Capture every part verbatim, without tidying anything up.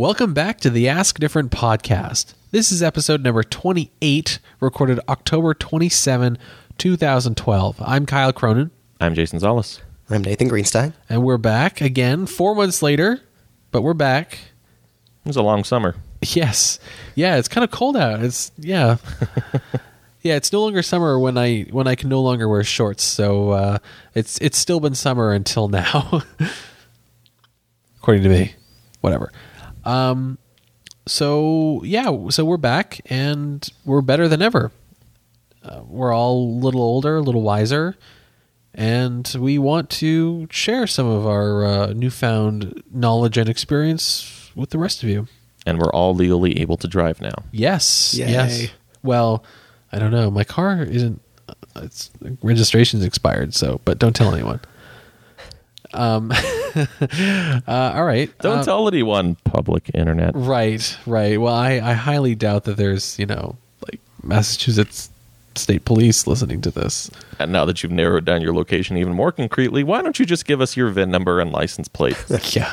Welcome back to the Ask Different podcast. This is episode number twenty-eight, recorded October twenty-seventh, twenty twelve. I'm Kyle Cronin. I'm Jason Zalas. I'm Nathan Greenstein. And we're back again, four months later, but we're back. It was a long summer. Yes. Yeah, it's kind of cold out. It's, yeah. Yeah, it's no longer summer when I when I can no longer wear shorts, so uh, it's it's still been summer until now. According to me. Whatever. Um, so, yeah, so we're back, and we're better than ever. Uh, we're all a little older, a little wiser, and we want to share some of our uh, newfound knowledge and experience with the rest of you. And we're all legally able to drive now. Yes. Yay. Yes. Well, I don't know. My car isn't... It's, registration's expired, so... But don't tell anyone. Um... uh, all right. Don't um, tell anyone. Public internet. Right, right. Well, I, I highly doubt that there's, you know, like Massachusetts State Police listening to this. And now that you've narrowed down your location even more concretely, why don't you just give us your V I N number and license plate? Yeah.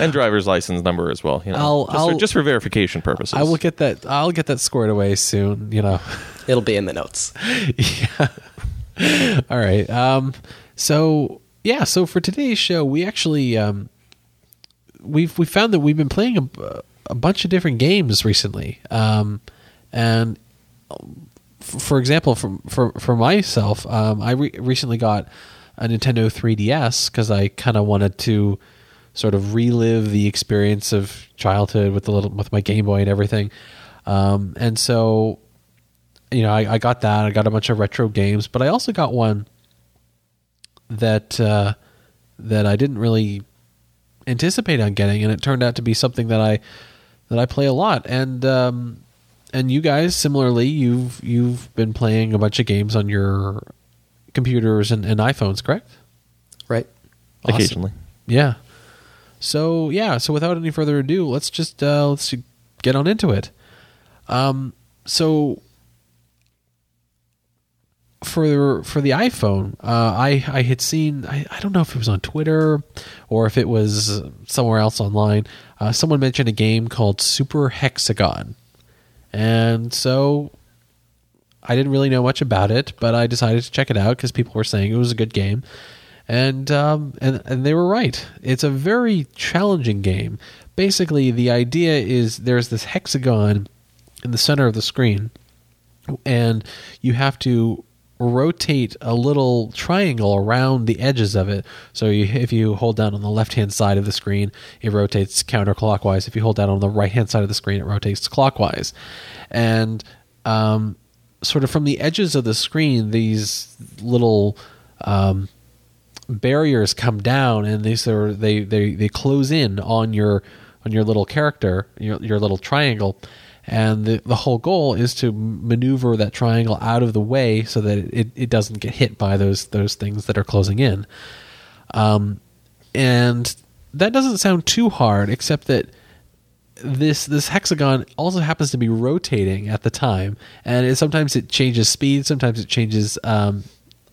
And driver's license number as well. You know, I'll, just, I'll, for, just for verification purposes. I will get that. I'll get that squared away soon. You know, it'll be in the notes. Yeah. All right. Um. So. Yeah, so for today's show, we actually um, we've we found that we've been playing a, a bunch of different games recently, um, and f- for example, for for, for myself, um, I re- recently got a Nintendo three D S because I kind of wanted to sort of relive the experience of childhood with the little with my Game Boy and everything, um, and so you know I, I got that. I got a bunch of retro games, but I also got one that uh, that I didn't really anticipate on getting, and it turned out to be something that I that I play a lot. And um, and you guys, similarly, you've you've been playing a bunch of games on your computers and, and iPhones, correct? Right. Awesome. Occasionally. Yeah. So yeah. So without any further ado, let's just uh, let's get on into it. Um. So. For the, for the iPhone, uh, I, I had seen, I, I don't know if it was on Twitter or if it was somewhere else online, uh, someone mentioned a game called Super Hexagon. And so I didn't really know much about it, but I decided to check it out because people were saying it was a good game. And, um, and, and they were right. It's a very challenging game. Basically, the idea is there's this hexagon in the center of the screen, and you have to rotate a little triangle around the edges of it. So you, if you hold down on the left-hand side of the screen, it rotates counterclockwise. If you hold down on the right-hand side of the screen, it rotates clockwise. And um, sort of from the edges of the screen, these little um, barriers come down, and they sort of, they they they close in on your on your little character, your your little triangle. And the, the whole goal is to maneuver that triangle out of the way so that it, it doesn't get hit by those those things that are closing in. Um, and that doesn't sound too hard, except that this this hexagon also happens to be rotating at the time, and it, sometimes it changes speed, sometimes it changes um,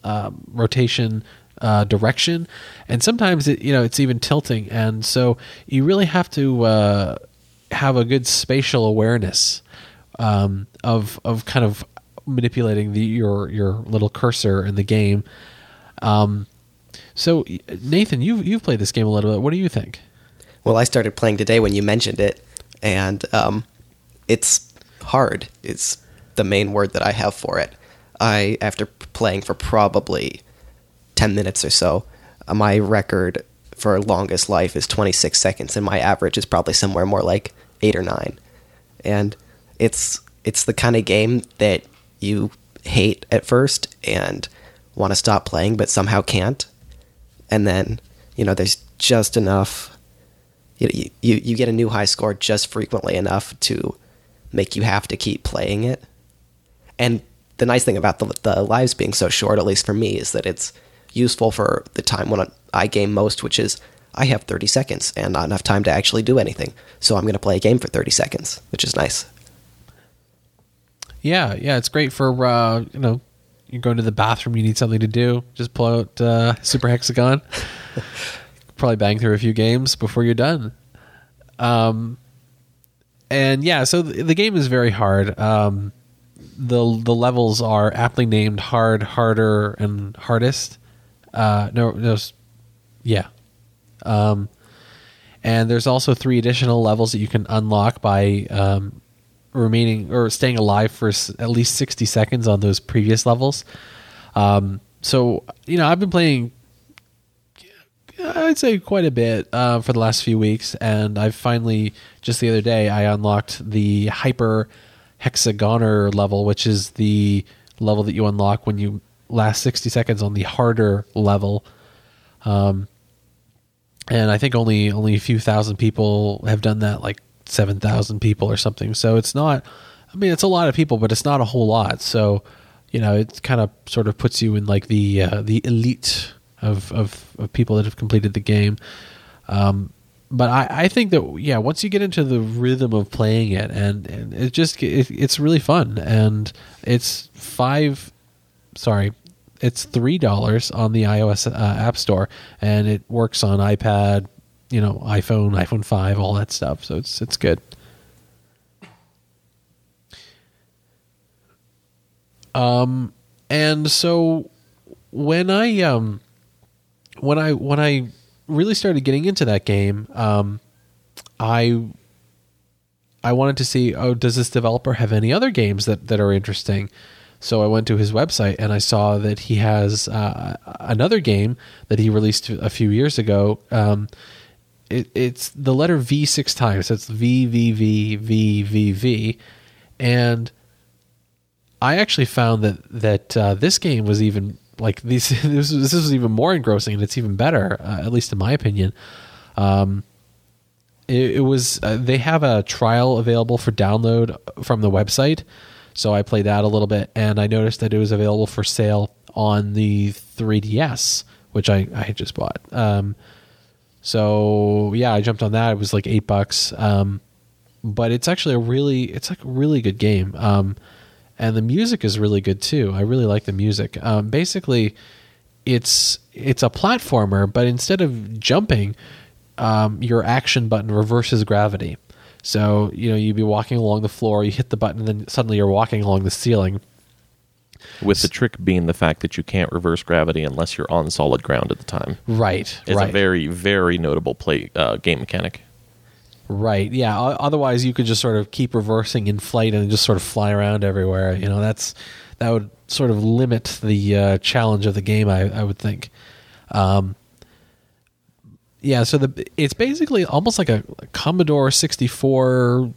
um, rotation uh, direction, and sometimes it you know it's even tilting. And so you really have to. Uh, have a good spatial awareness um, of of kind of manipulating the, your your little cursor in the game. Um, so Nathan, you've you've played this game a little bit. What do you think? Well, I started playing today when you mentioned it, and um, it's hard. It's the main word that I have for it. I after playing for probably ten minutes or so, my record for longest life is twenty-six seconds, and my average is probably somewhere more like eight or nine. And it's it's the kind of game that you hate at first and want to stop playing, but somehow can't. And then, you know, there's just enough. You, you, you get a new high score just frequently enough to make you have to keep playing it. And the nice thing about the, the lives being so short, at least for me, is that it's useful for the time when I game most, which is I have thirty seconds and not enough time to actually do anything. So I'm going to play a game for thirty seconds, which is nice. Yeah, yeah, it's great for, uh, you know, you're going to the bathroom, you need something to do, just pull out uh, Super Hexagon. Probably bang through a few games before you're done. Um, And yeah, so the, the game is very hard. Um, the the levels are aptly named hard, harder, and hardest. Uh, no, no, yeah. Um, and there's also three additional levels that you can unlock by um, remaining or staying alive for s- at least sixty seconds on those previous levels. Um, so, you know, I've been playing, I'd say, quite a bit uh, for the last few weeks, and I've finally, just the other day, I unlocked the Hyper Hexagoner level, which is the level that you unlock when you last sixty seconds on the harder level. Um, and I think only, only a few thousand people have done that, like seven thousand people or something. So it's not, I mean, it's a lot of people, but it's not a whole lot. So, you know, it kind of sort of puts you in like the, uh, the elite of, of, of people that have completed the game. Um, but I, I think that, yeah, once you get into the rhythm of playing it, and, and it just, it, it's really fun, and it's five, sorry, it's three dollars on the iOS uh, App Store, and it works on iPad, you know, iPhone, iPhone five, all that stuff. So it's, it's good. Um, and so when I, um, when I, when I really started getting into that game, um, I, I wanted to see, oh, does this developer have any other games that, that are interesting? So I went to his website and I saw that he has uh, another game that he released a few years ago. Um, it, it's the letter V six times. So it's V V V V V V. And I actually found that that uh, this game was even like these. This was, this was even more engrossing, and it's even better, uh, at least in my opinion. Um, it, it was. Uh, they have a trial available for download from the website. So I played that a little bit, and I noticed that it was available for sale on the three D S, which I, I had just bought. Um, so yeah, I jumped on that. It was like eight bucks. Um, but it's actually a really, it's like a really good game. Um, and the music is really good too. I really like the music. Um, basically it's, it's a platformer, but instead of jumping, um, your action button reverses gravity. So, you know, you'd be walking along the floor, you hit the button, and then suddenly you're walking along the ceiling. With the trick being the fact that you can't reverse gravity unless you're on solid ground at the time. Right, it's right. It's a very, very notable play uh, game mechanic. Right, yeah. Otherwise, you could just sort of keep reversing in flight and just sort of fly around everywhere. You know, that's that would sort of limit the uh, challenge of the game, I, I would think. Um Yeah, so the it's basically almost like a Commodore sixty-four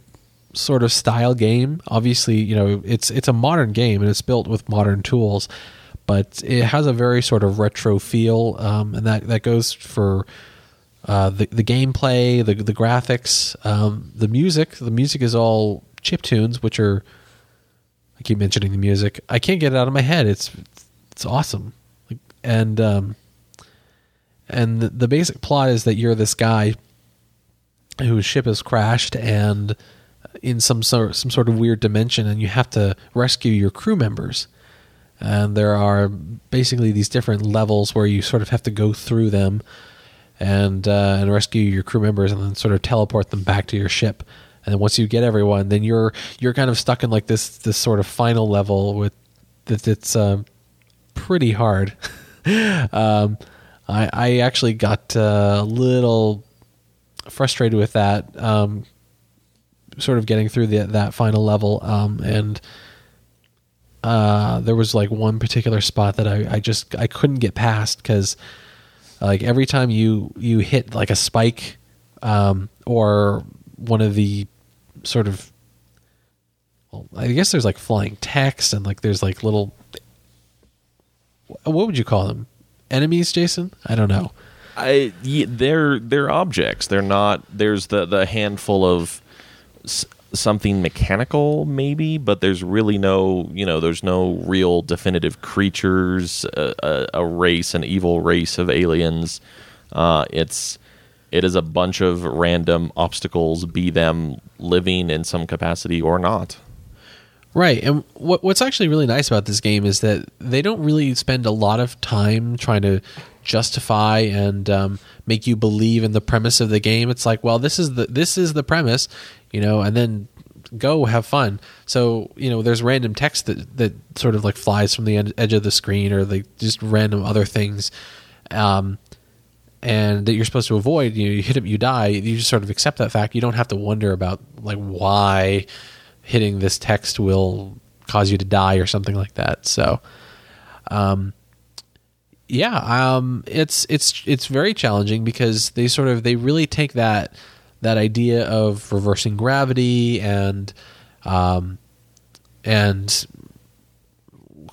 sort of style game. Obviously, you know, it's it's a modern game, and it's built with modern tools, but it has a very sort of retro feel, um, and that, that goes for uh, the the gameplay, the the graphics, um, the music. The music is all chiptunes, which are I keep mentioning the music. I can't get it out of my head. It's it's awesome, like, and. Um, And the basic plot is that you're this guy whose ship has crashed and in some sort, some sort of weird dimension, and you have to rescue your crew members. And there are basically these different levels where you sort of have to go through them and uh, and rescue your crew members, and then sort of teleport them back to your ship. And once you get everyone, then you're you're kind of stuck in like this this sort of final level with that it's uh, pretty hard. um, I, I actually got uh, a little frustrated with that, um, sort of getting through the, that final level. Um, and uh, there was like one particular spot that I, I just I couldn't get past because like every time you you hit like a spike um, or one of the sort of, well, I guess there's like flying text and like there's like little, what would you call them? Enemies, Jason? I don't know. I they're they're objects. They're not. There's the the handful of s- something mechanical, maybe, but there's really no you know there's no real definitive creatures. Uh, a, a race, an evil race of aliens. Uh, it's it is a bunch of random obstacles, be them living in some capacity or not. Right, and what what's actually really nice about this game is that they don't really spend a lot of time trying to justify and um, make you believe in the premise of the game. It's like, well, this is the this is the premise, you know, and then go have fun. So, you know, there's random text that, that sort of like flies from the edge of the screen, or like just random other things um, and that you're supposed to avoid. You know, you hit them, you die. You just sort of accept that fact. You don't have to wonder about like why hitting this text will cause you to die or something like that. So, um, yeah, um, it's, it's, it's very challenging because they sort of, they really take that, that idea of reversing gravity and, um, and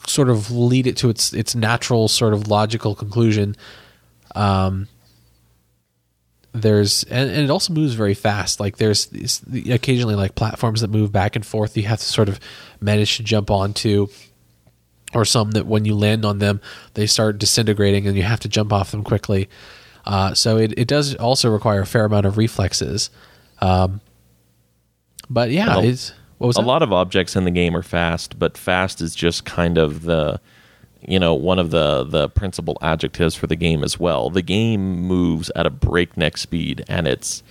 sort of lead it to its, its natural sort of logical conclusion. Um, There's and, and it also moves very fast. Like there's these, occasionally like platforms that move back and forth. You have to sort of manage to jump onto, or some that when you land on them, they start disintegrating and you have to jump off them quickly. Uh, so it, it does also require a fair amount of reflexes. Um, but yeah, a, it's what was a that? lot of objects in the game are fast, but fast is just kind of the. You know, one of the, the principal adjectives for the game as well. The game moves at a breakneck speed, and it's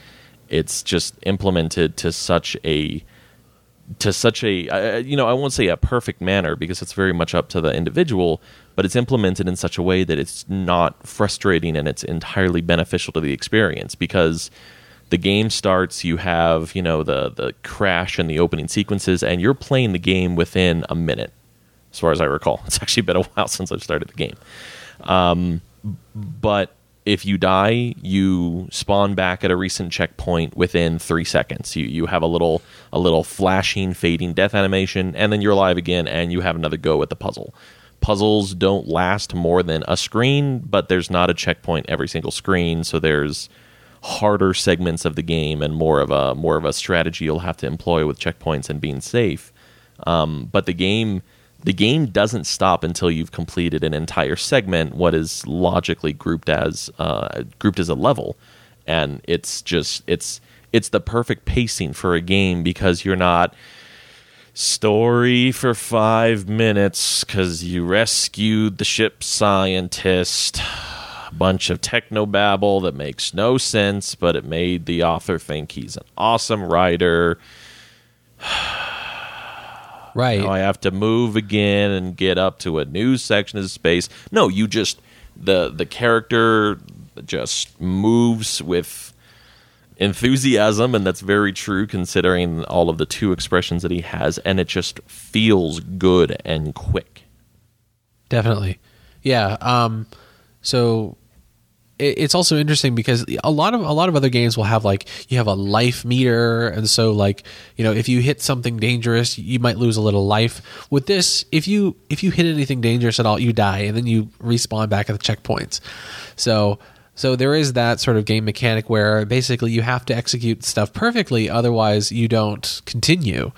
it's just implemented to such a to such a uh, you know, I won't say a perfect manner because it's very much up to the individual, but it's implemented in such a way that it's not frustrating and it's entirely beneficial to the experience. Because the game starts, you have, you know, the the crash and the opening sequences, and you're playing the game within a minute. As far as I recall, it's actually been a while since I've started the game. Um, but if you die, you spawn back at a recent checkpoint within three seconds. You you have a little a little flashing, fading death animation, and then you're alive again, and you have another go at the puzzle. Puzzles don't last more than a screen, but there's not a checkpoint every single screen, so there's harder segments of the game and more of a more of a strategy you'll have to employ with checkpoints and being safe. Um, but the game. The game doesn't stop until you've completed an entire segment, what is logically grouped as uh, grouped as a level, and it's just it's it's the perfect pacing for a game because you're not story for five minutes because you rescued the ship scientist, a bunch of technobabble that makes no sense, but it made the author think he's an awesome writer. Right. Now I have to move again and get up to a new section of space. No, you just the the character just moves with enthusiasm, and that's very true considering all of the two expressions that he has, and it just feels good and quick. Definitely. Yeah. Um, so it, it's also interesting because a lot of a lot of other games will have like you have a life meter, and so like, you know, if you hit something dangerous, you might lose a little life. With this, if you if you hit anything dangerous at all, you die, and then you respawn back at the checkpoints. So so there is that sort of game mechanic where basically you have to execute stuff perfectly, otherwise you don't continue.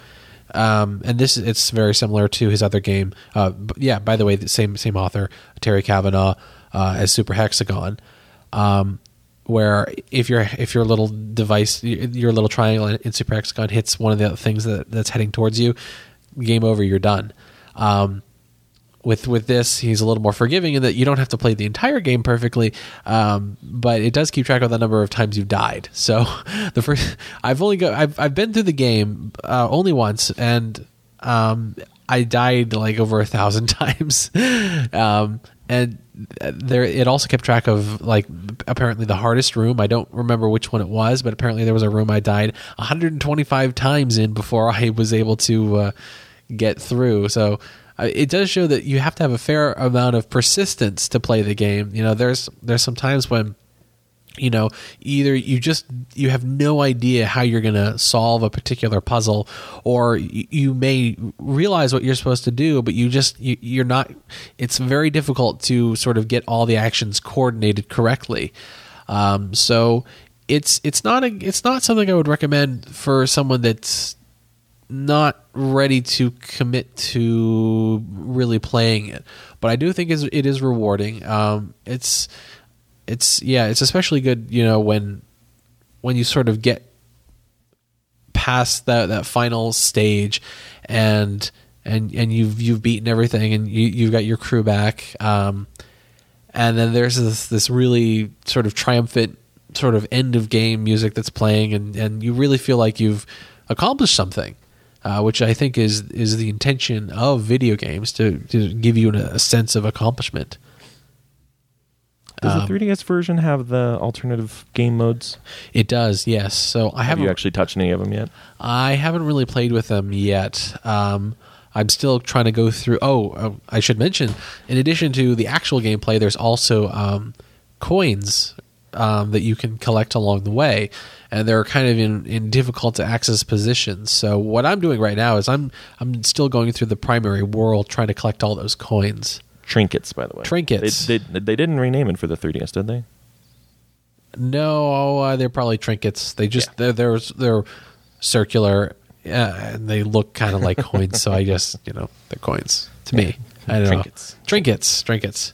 Um, and this it's very similar to his other game. Uh, yeah, by the way, the same same author, Terry Kavanaugh, uh, as Super Hexagon. Um, where if your if your little device, your little triangle in Super Hexagon hits one of the things that, that's heading towards you, game over, you're done. Um, with with this, he's a little more forgiving in that you don't have to play the entire game perfectly, um, but it does keep track of the number of times you've died. So the first, I've only go, I've I've been through the game uh, only once, and um, I died like over a thousand times. um, and there it also kept track of like apparently the hardest room. I don't remember which one it was, but apparently there was a room I died one hundred twenty-five times in before I was able to uh, get through. So uh, it does show that you have to have a fair amount of persistence to play the game. You know, there's there's some times when, you know, either you just you have no idea how you're going to solve a particular puzzle, or you, you may realize what you're supposed to do, but you just you, you're not. It's very difficult to sort of get all the actions coordinated correctly. Um, so it's it's not a it's not something I would recommend for someone that's not ready to commit to really playing it. But I do think is it is rewarding. Um, it's. It's yeah, it's especially good, you know, when when you sort of get past that, that final stage, and and and you've you've beaten everything, and you, you've got your crew back, um, And then there's this, this really sort of triumphant sort of end of game music that's playing, and, and you really feel like you've accomplished something, uh, which I think is is the intention of video games, to, to give you a sense of accomplishment. Does um, the three D S version have the alternative game modes? It does, yes. So I haven't. Have you actually touched any of them yet? I haven't really played with them yet. Um, I'm still trying to go through. Oh, I should mention, in addition to the actual gameplay, there's also um, coins um, that you can collect along the way, and they're kind of in, in difficult to access positions. So what I'm doing right now is I'm I'm still going through the primary world trying to collect all those coins. Trinkets, by the way. Trinkets. They, they, they didn't rename it for the three D S, did they? No, uh, they're probably trinkets. They just yeah. they're, they're they're circular uh, and they look kind of like coins. So I guess you know they're coins to yeah. me. I don't trinkets. know. Trinkets, trinkets.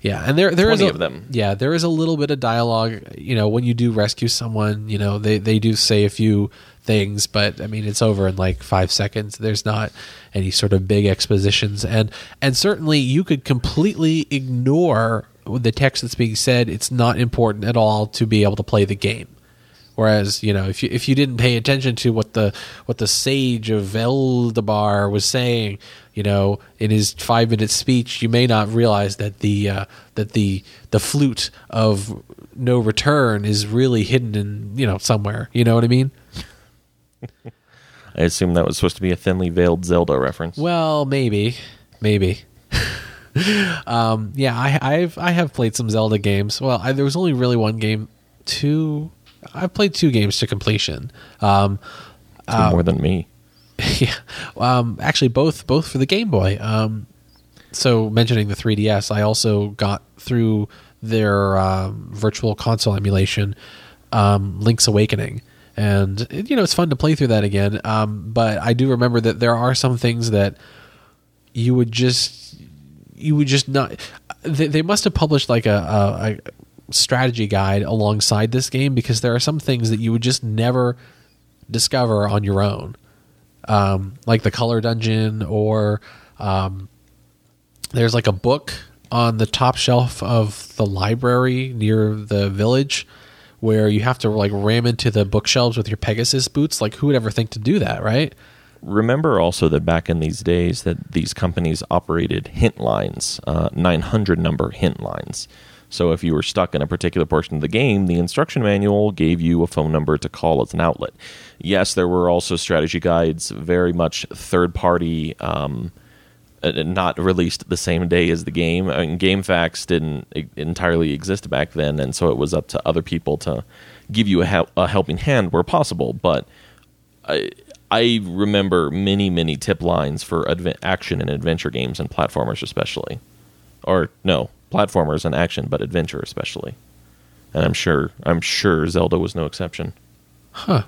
Yeah, and there there is a, of them. Yeah, there is a little bit of dialogue. You know, when you do rescue someone, you know they, they do say a few things, but I mean it's over in like five seconds. There's not any sort of big expositions, and and certainly you could completely ignore the text that's being said. It's not important at all to be able to play the game. Whereas you know if you if you didn't pay attention to what the what the sage of Eldabar was saying, you know, in his five minute speech, you may not realize that the uh, that the the flute of no return is really hidden in you know somewhere. You know what I mean? I assume that was supposed to be a thinly veiled Zelda reference. Well, maybe, maybe. um, yeah, I, I've I have played some Zelda games. Well, I, there was only really one game. Two, I've played two games to completion. Um, two um, more than me. Yeah, um, actually, both both for the Game Boy. Um, so mentioning the three D S, I also got through their um, virtual console emulation, um, Link's Awakening. And, you know, it's fun to play through that again. Um, but I do remember that there are some things that you would just, you would just not, they, they must have published like a, a, a strategy guide alongside this game, because there are some things that you would just never discover on your own. Um, like the color dungeon, or um, there's like a book on the top shelf of the library near the village, where you have to like ram into the bookshelves with your Pegasus boots. Like, who would ever think to do that, right? Remember also that back in these days that these companies operated hint lines, uh, nine hundred number hint lines. So if you were stuck in a particular portion of the game, the instruction manual gave you a phone number to call as an outlet. Yes, there were also strategy guides, very much third-party, um, not released the same day as the game. I mean, GameFAQs didn't entirely exist back then, and so it was up to other people to give you a, hel- a helping hand where possible. But I, I remember many, many tip lines for adve- action and adventure games, and platformers especially. Or, no, platformers and action, but adventure especially. And I'm sure, I'm sure Zelda was no exception. Huh.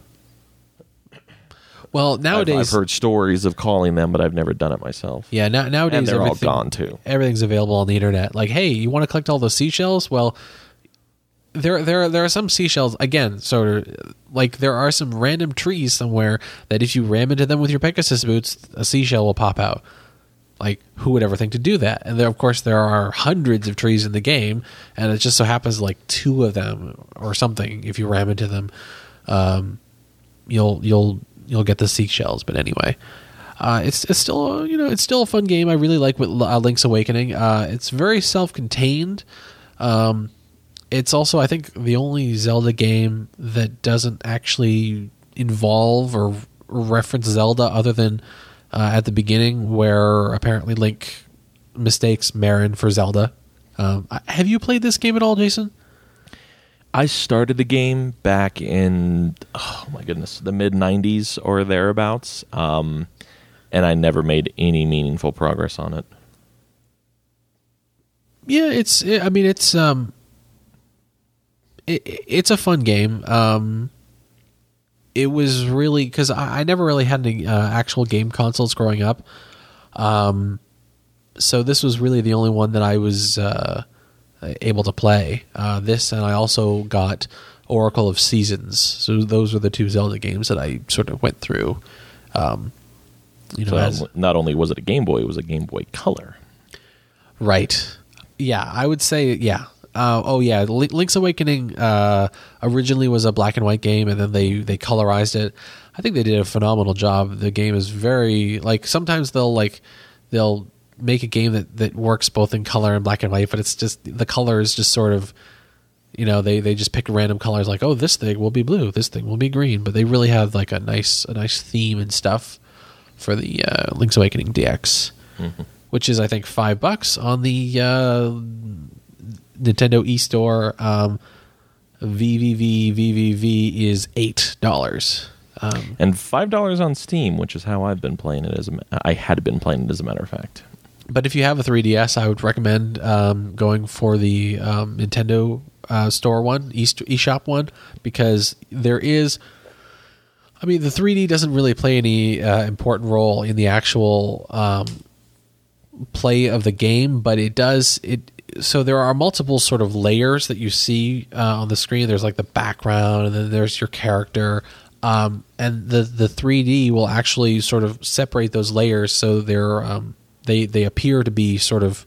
Well, nowadays I've, I've heard stories of calling them, but I've never done it myself. Yeah, now, nowadays and they're all gone too. Everything's available on the internet. Like, hey, you want to collect all those seashells? Well, there, there, there are some seashells. Again, sort of like there are some random trees somewhere that if you ram into them with your Pegasus boots, a seashell will pop out. Like, who would ever think to do that? And there, of course, there are hundreds of trees in the game, and it just so happens like two of them or something. If you ram into them, um, you'll you'll. You'll get the seashells, but anyway, uh, it's it's still you know it's still a fun game. I really like with uh, Link's Awakening. Uh, it's very self-contained. Um, it's also, I think, the only Zelda game that doesn't actually involve or reference Zelda, other than uh, at the beginning where apparently Link mistakes Marin for Zelda. Um, have you played this game at all, Jason? I started the game back in, oh my goodness, the mid nineties or thereabouts, um, and I never made any meaningful progress on it. Yeah, it's, I mean, it's um, it, it's a fun game. Um, it was really, because I, I never really had any uh, actual game consoles growing up, um, so this was really the only one that I was... Uh, able to play uh, this, and I also got Oracle of Seasons. So those were the two Zelda games that I sort of went through. Um, you know, so as, not only was it a Game Boy, it was a Game Boy Color, right? yeah, I would say, yeah. Uh, oh, yeah, Link's Awakening uh, originally was a black and white game, and then they, they colorized it. I think they did a phenomenal job. The game is very, like, sometimes they'll, like, they'll make a game that, that works both in color and black and white, but it's just, the color is just sort of, you know, they, they just pick random colors, like, oh, this thing will be blue, this thing will be green, but they really have, like, a nice a nice theme and stuff for the uh, Link's Awakening D X, mm-hmm. which is, I think, five bucks on the... Uh, Nintendo eStore. um, V V V V V V is eight dollars. Um, and five dollars on Steam, which is how I've been playing it. As a, I had been playing it, as a matter of fact. But if you have a three D S, I would recommend um, going for the um, Nintendo uh, store one, eShop one, because there is... I mean, the three D doesn't really play any uh, important role in the actual um, play of the game, but it does... it. So there are multiple sort of layers that you see uh, on the screen. There's like the background, and then there's your character. Um, and the, the three D will actually sort of separate those layers, so they're um, they they appear to be sort of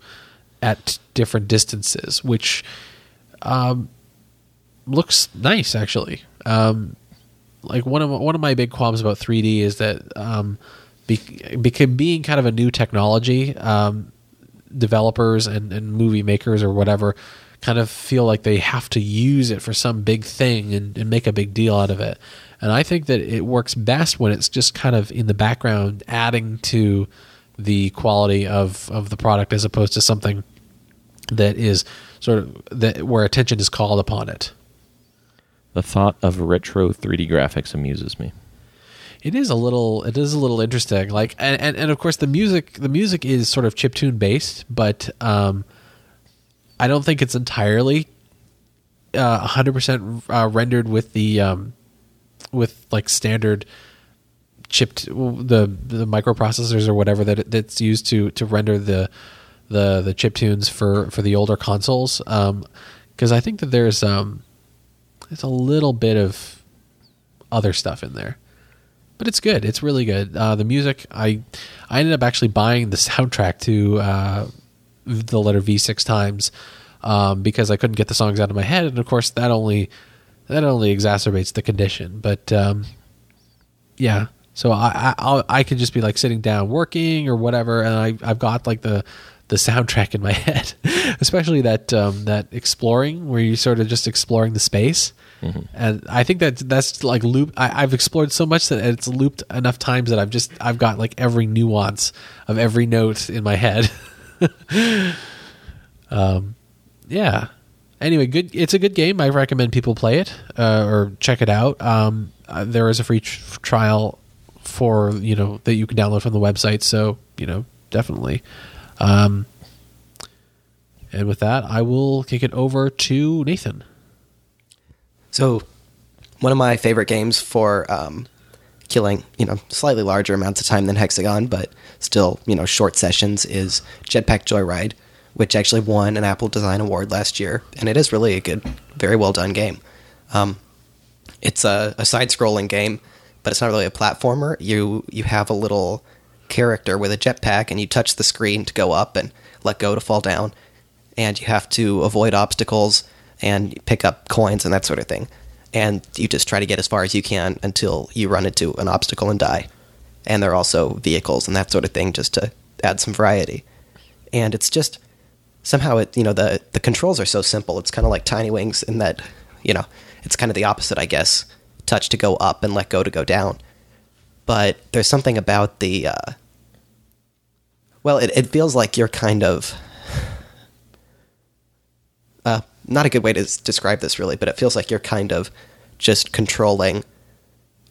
at different distances, which um, looks nice actually. Um, like one of one of my big qualms about three D is that um, be, being kind of a new technology. Um, developers and, and movie makers or whatever kind of feel like they have to use it for some big thing and, and make a big deal out of it. And I think that it works best when it's just kind of in the background, adding to the quality of, of the product, as opposed to something that is sort of that where attention is called upon it. The thought of retro three D graphics amuses me. It is a little, it is a little interesting. Like, and, and, and of course the music, the music is sort of chiptune based, but um, I don't think it's entirely a hundred percent rendered with the, um, with like standard chipped the the microprocessors or whatever that that's used to, to render the the the chiptunes for, for the older consoles. Um, because I think that there's um, there's a little bit of other stuff in there. But it's good. It's really good. Uh, the music, I I ended up actually buying the soundtrack to uh, The Letter V six times um, because I couldn't get the songs out of my head, and of course that only that only exacerbates the condition. But um, yeah, so I, I I could just be like sitting down working or whatever, and I I've got like the the soundtrack in my head, especially that um, that exploring where you're sort of just exploring the space. Mm-hmm. And I think that that's like loop. I, I've explored so much that it's looped enough times that I've just I've got like every nuance of every note in my head. um, yeah. Anyway, good. It's a good game. I recommend people play it uh, or check it out. Um, uh, there is a free tr- trial for you know that you can download from the website. So you know definitely. Um, and with that, I will kick it over to Nathan. So one of my favorite games for um, killing, you know, slightly larger amounts of time than Hexagon, but still, you know, short sessions is Jetpack Joyride, which actually won an Apple Design Award last year. And it is really a good, very well done game. Um, it's a, a side-scrolling game, but it's not really a platformer. You you have a little character with a jetpack, and you touch the screen to go up and let go to fall down. And you have to avoid obstacles and pick up coins and that sort of thing. And you just try to get as far as you can until you run into an obstacle and die. And there are also vehicles and that sort of thing just to add some variety. And it's just, somehow, it you know, the, the controls are so simple. It's kind of like Tiny Wings in that, you know, it's kind of the opposite, I guess. Touch to go up and let go to go down. But there's something about the, uh, well, it, it feels like you're kind of... Uh, not a good way to describe this really, but it feels like you're kind of just controlling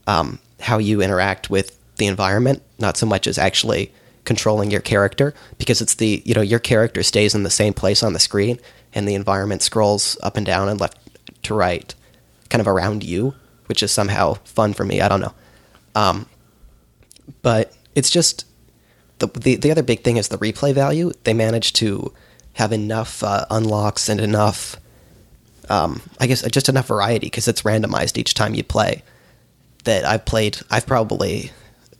um, how you interact with the environment, not so much as actually controlling your character, because it's the, you know, your character stays in the same place on the screen and the environment scrolls up and down and left to right kind of around you, which is somehow fun for me. I don't know. Um, but it's just the, the, the other big thing is the replay value. They managed to have enough uh, unlocks and enough, um, I guess, just enough variety, because it's randomized each time you play. That I've played, I've probably,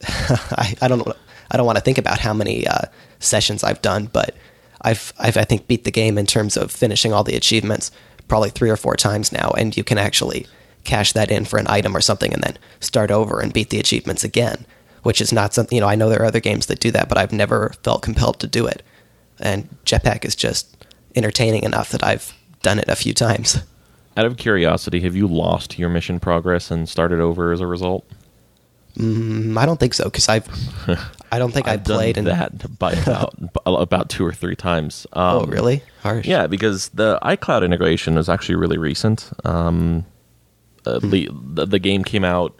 I, I don't, I don't want to think about how many uh, sessions I've done, but I've, I've I think beat the game in terms of finishing all the achievements probably three or four times now, and you can actually cash that in for an item or something and then start over and beat the achievements again, which is not something, you know, I know there are other games that do that, but I've never felt compelled to do it. And Jetpack is just entertaining enough that I've done it a few times. Out of curiosity, have you lost your mission progress and started over as a result? Mm, I don't think so, because I've, I don't think I've I played done and... that by about, about two or three times. Um, oh, really? Harsh. Yeah, because the iCloud integration is actually really recent. Um, uh, hmm. the, the the game came out.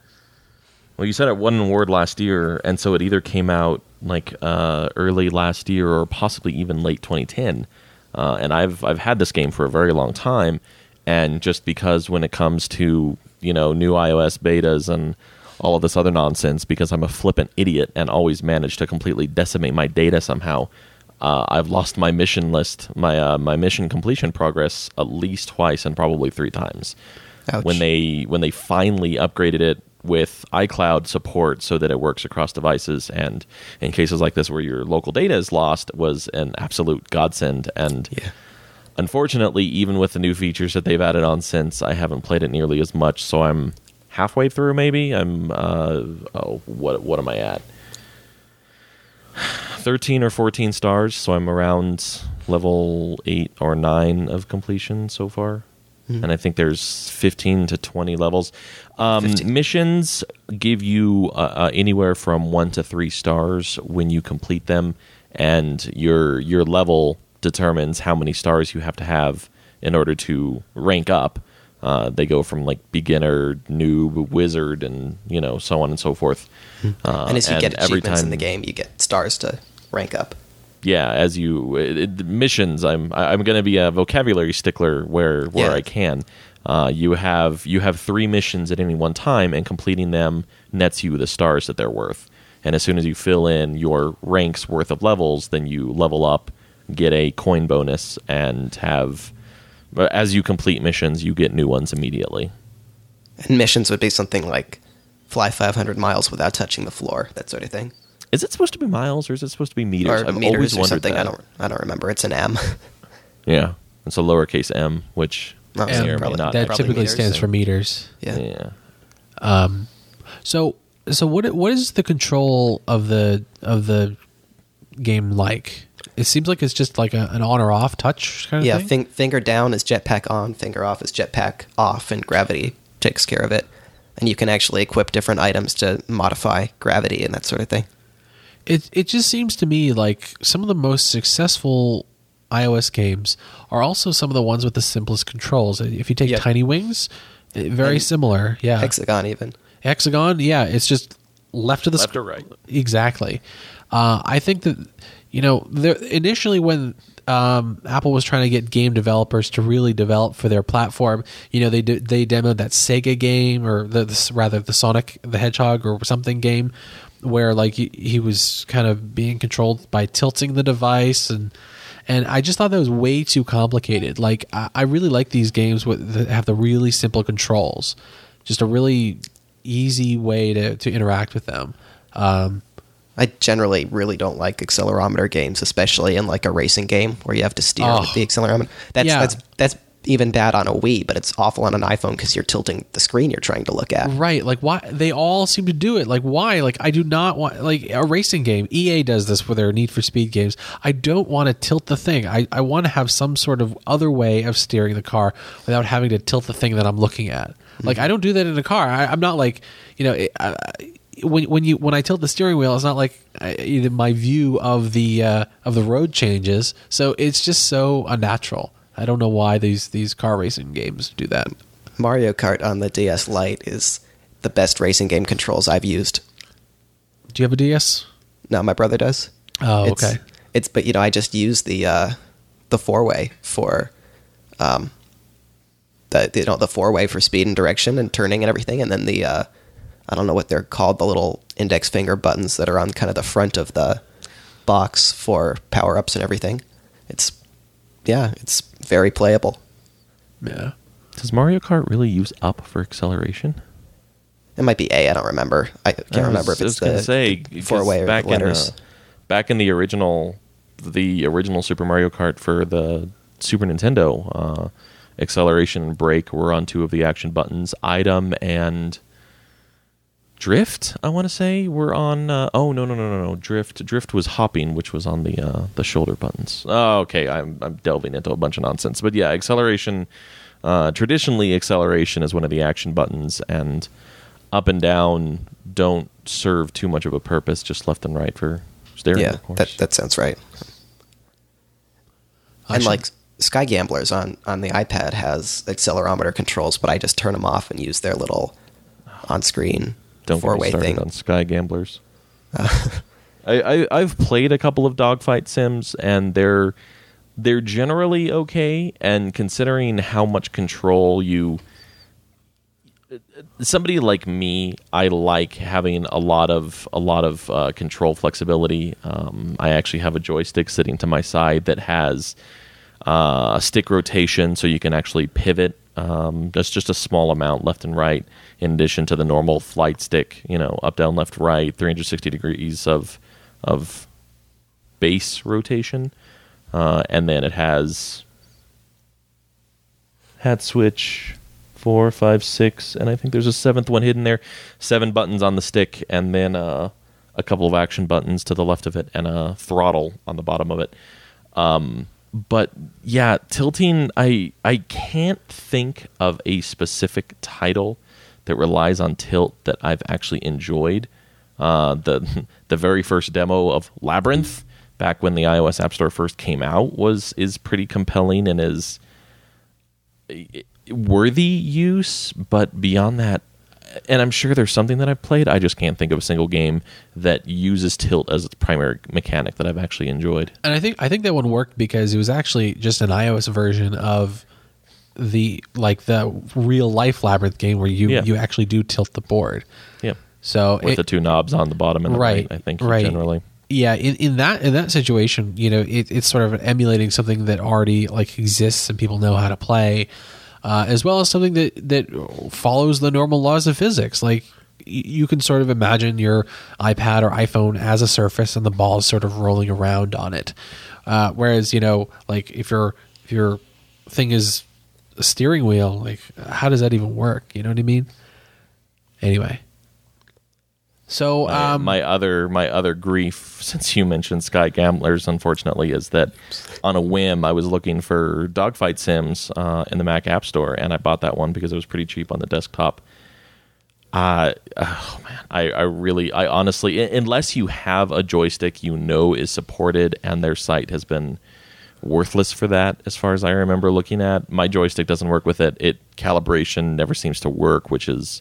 Well, you said it won an award last year, and so it either came out like uh, early last year or possibly even late twenty ten. Uh, and I've I've had this game for a very long time, and just because when it comes to, you know, new iOS betas and all of this other nonsense, because I'm a flippant idiot and always manage to completely decimate my data somehow, uh, I've lost my mission list, my uh, my mission completion progress at least twice and probably three times. Ouch. When they when they finally upgraded it with iCloud support so that it works across devices, and in cases like this where your local data is lost, was an absolute godsend. And yeah. Unfortunately, even with the new features that they've added on since, I haven't played it nearly as much, so I'm halfway through maybe. I'm, uh, oh, what what am I at? thirteen or fourteen stars, so I'm around level eight or nine of completion so far. Mm-hmm. And I think there's fifteen to twenty levels. Um, missions give you uh, uh, anywhere from one to three stars when you complete them, and your your level determines how many stars you have to have in order to rank up. Uh, they go from like beginner, noob, wizard, and you know so on and so forth. Mm-hmm. Uh, and as you and get achievements every time, in the game, you get stars to rank up. Yeah, as you it, it, missions, I'm I'm going to be a vocabulary stickler where where yeah. I can. Uh, you have you have three missions at any one time, and completing them nets you the stars that they're worth. And as soon as you fill in your rank's worth of levels, then you level up, get a coin bonus, and have as you complete missions, you get new ones immediately. And missions would be something like fly five hundred miles without touching the floor, that sort of thing. Is it supposed to be miles or is it supposed to be meters? Or I've meters always or wondered something. That. I don't. I don't remember. It's an M. Yeah, it's a lowercase m, which oh, m, may or probably, may not that probably typically meters, stands so. For meters. Yeah. yeah. Um. So so what what is the control of the of the game like? It seems like it's just like a, an on or off touch kind of yeah, thing. Yeah. Fin- finger down is jetpack on. Finger off is jetpack off, and gravity takes care of it. And you can actually equip different items to modify gravity and that sort of thing. It it just seems to me like some of the most successful iOS games are also some of the ones with the simplest controls. If you take yeah. Tiny Wings, very and similar. Yeah, Hexagon even. Hexagon, yeah. It's just left of the left sc- or right. Exactly. Uh, I think that you know there, initially when um, Apple was trying to get game developers to really develop for their platform, you know they de- they demoed that Sega game or the, the rather the Sonic the Hedgehog or something game. Where like he, he was kind of being controlled by tilting the device, and and I just thought that was way too complicated. Like I, I really like these games with that have the really simple controls, just a really easy way to, to interact with them. Um, I generally really don't like accelerometer games, especially in like a racing game where you have to steer oh, with the accelerometer. That's yeah. that's that's. even bad on a Wii, but it's awful on an iPhone because you're tilting the screen you're trying to look at. Right. Like why they all seem to do it. Like why? Like I do not want like a racing game. E A does this with their Need for Speed games. I don't want to tilt the thing. I, I want to have some sort of other way of steering the car without having to tilt the thing that I'm looking at. Mm-hmm. Like I don't do that in a car. I, I'm not like, you know, it, I, when when you when I tilt the steering wheel, it's not like I, my view of the uh, of the road changes. So it's just so unnatural. I don't know why these, these car racing games do that. Mario Kart on the D S Lite is the best racing game controls I've used. Do you have a D S? No, my brother does. Oh, it's, okay. It's but you know I just use the uh, the four way for um the you know the four way for speed and direction and turning and everything, and then the uh, I don't know what they're called, the little index finger buttons that are on kind of the front of the box for power ups and everything. It's yeah, it's very playable. Yeah. Does Mario Kart really use up for acceleration? It might be A. I don't remember. I can't I was, remember if it's I was the, say, the four-way or back the letters. In the, back in the original the original Super Mario Kart for the Super Nintendo, uh, acceleration and brake were on two of the action buttons. Item and drift, I want to say, were on... Uh, oh, no, no, no, no, no. Drift Drift was hopping, which was on the uh, the shoulder buttons. Oh, okay, I'm, I'm delving into a bunch of nonsense. But yeah, acceleration... Uh, traditionally, acceleration is one of the action buttons, and up and down don't serve too much of a purpose, just left and right for steering. Yeah, of course. that that sounds right. I and should... like Sky Gamblers on, on the iPad has accelerometer controls, but I just turn them off and use their little on-screen don't four-way get me started thing on Sky Gamblers. Uh. I, I I've played a couple of dogfight sims, and they're. They're generally okay, and considering how much control you... Somebody like me, I like having a lot of a lot of uh, control flexibility. Um, I actually have a joystick sitting to my side that has uh, a stick rotation, so you can actually pivot. Um, that's just a small amount left and right, in addition to the normal flight stick, you know, up, down, left, right, three hundred sixty degrees of of base rotation. Uh, and then it has hat switch, four, five, six, and I think there's a seventh one hidden there. Seven buttons on the stick, and then uh, a couple of action buttons to the left of it, and a throttle on the bottom of it. Um, but yeah, tilting, I I can't think of a specific title that relies on tilt that I've actually enjoyed. Uh, the the very first demo of Labyrinth, back when the iOS App Store first came out, was is pretty compelling and is worthy use. But beyond that, and I'm sure there's something that I've played, I just can't think of a single game that uses tilt as its primary mechanic that I've actually enjoyed. And I think I think that one worked because it was actually just an iOS version of the like the real life Labyrinth game where you, yeah. you actually do tilt the board. Yeah. So with it, the two knobs on the bottom and the right, right I think right. generally. Yeah, in, in that in that situation, you know, it, it's sort of emulating something that already like exists and people know how to play, uh, as well as something that, that follows the normal laws of physics. Like you can sort of imagine your iPad or iPhone as a surface, and the ball is sort of rolling around on it. Uh, whereas, you know, like if your if your thing is a steering wheel, like how does that even work? You know what I mean? Anyway. So um, my, my other my other grief, since you mentioned Sky Gamblers, unfortunately, is that on a whim I was looking for dogfight sims uh, in the Mac App Store, and I bought that one because it was pretty cheap on the desktop. Uh, oh man, I, I really, I honestly, unless you have a joystick you know is supported, and their site has been worthless for that, as far as I remember looking at, my joystick doesn't work with it. It calibration never seems to work, which is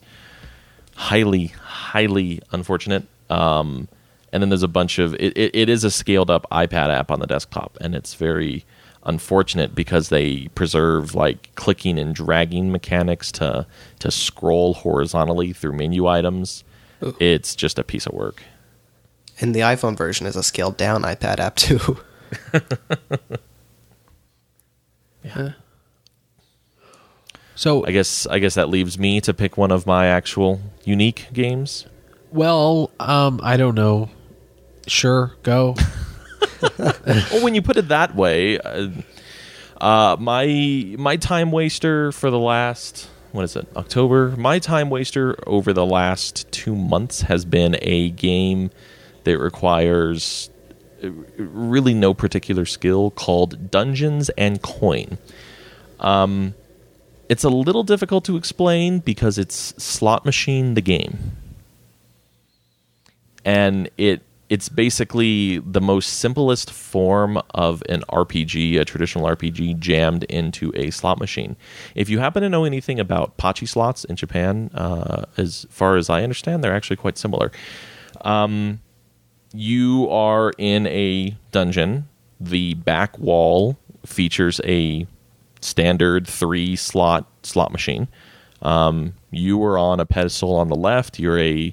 highly, highly unfortunate. Um, and then there's a bunch of... It, it, it is a scaled-up iPad app on the desktop, and it's very unfortunate because they preserve like clicking and dragging mechanics to to scroll horizontally through menu items. Ooh. It's just a piece of work. And the iPhone version is a scaled-down iPad app, too. Yeah. So I guess I guess that leaves me to pick one of my actual unique games. Well, um, I don't know. Sure, go. Well, when you put it that way, uh, uh, my my time waster for the last what is it October? My time waster over the last two months has been a game that requires really no particular skill called Dungeons and Coin. Um. It's a little difficult to explain because it's Slot Machine the game. And it it's basically the most simplest form of an R P G, a traditional R P G, jammed into a slot machine. If you happen to know anything about Pachi slots in Japan, uh, as far as I understand, they're actually quite similar. Um, you are in a dungeon. The back wall features a... standard three slot slot machine. Um, you are on a pedestal on the left. You're a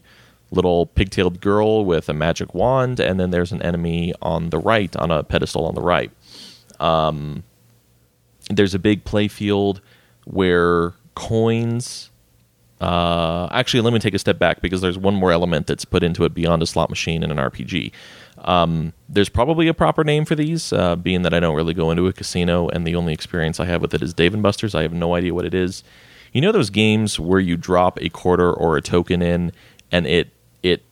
little pigtailed girl with a magic wand, and then there's an enemy on the right, on a pedestal on the right. Um, there's a big play field where coins Uh, actually, let me take a step back, because there's one more element that's put into it beyond a slot machine and an R P G. Um, there's probably a proper name for these, uh, being that I don't really go into a casino, and the only experience I have with it is Dave and Buster's. I have no idea what it is. You know those games where you drop a quarter or a token in, and it it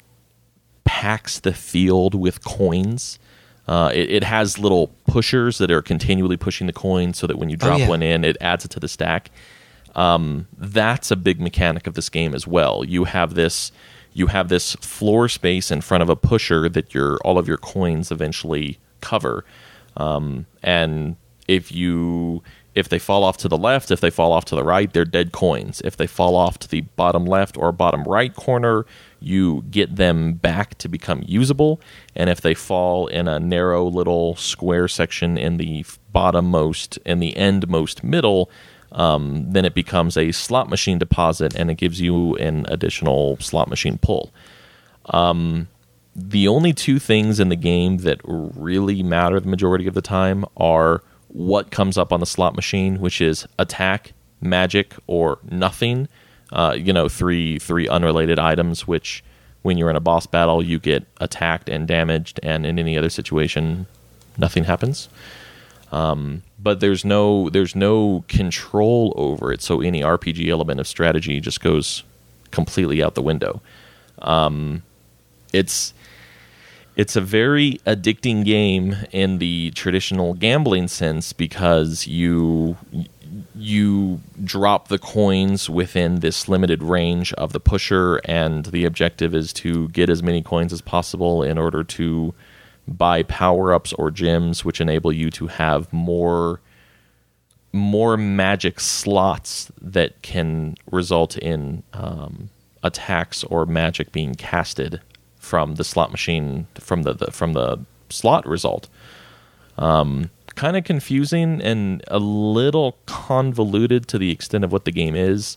packs the field with coins? Uh, it, it has little pushers that are continually pushing the coins so that when you drop oh, yeah. one in, it adds it to the stack. Um, that's a big mechanic of this game as well. You have this, you have this floor space in front of a pusher that your all of your coins eventually cover. Um, and if you if they fall off to the left, if they fall off to the right, they're dead coins. If they fall off to the bottom left or bottom right corner, you get them back to become usable. And if they fall in a narrow little square section in the bottommost, in the endmost middle, um, then it becomes a slot machine deposit, and it gives you an additional slot machine pull. Um, the only two things in the game that really matter the majority of the time are what comes up on the slot machine, which is attack, magic, or nothing. Uh, you know, three three unrelated items, which when you're in a boss battle, you get attacked and damaged, and in any other situation, nothing happens. Um, but there's no there's no control over it, so any R P G element of strategy just goes completely out the window. Um, it's... It's a very addicting game in the traditional gambling sense, because you you drop the coins within this limited range of the pusher, and the objective is to get as many coins as possible in order to buy power-ups or gems, which enable you to have more more magic slots that can result in um, attacks or magic being casted from the slot machine, from the, the from the slot result. Um, kind of confusing and a little convoluted to the extent of what the game is,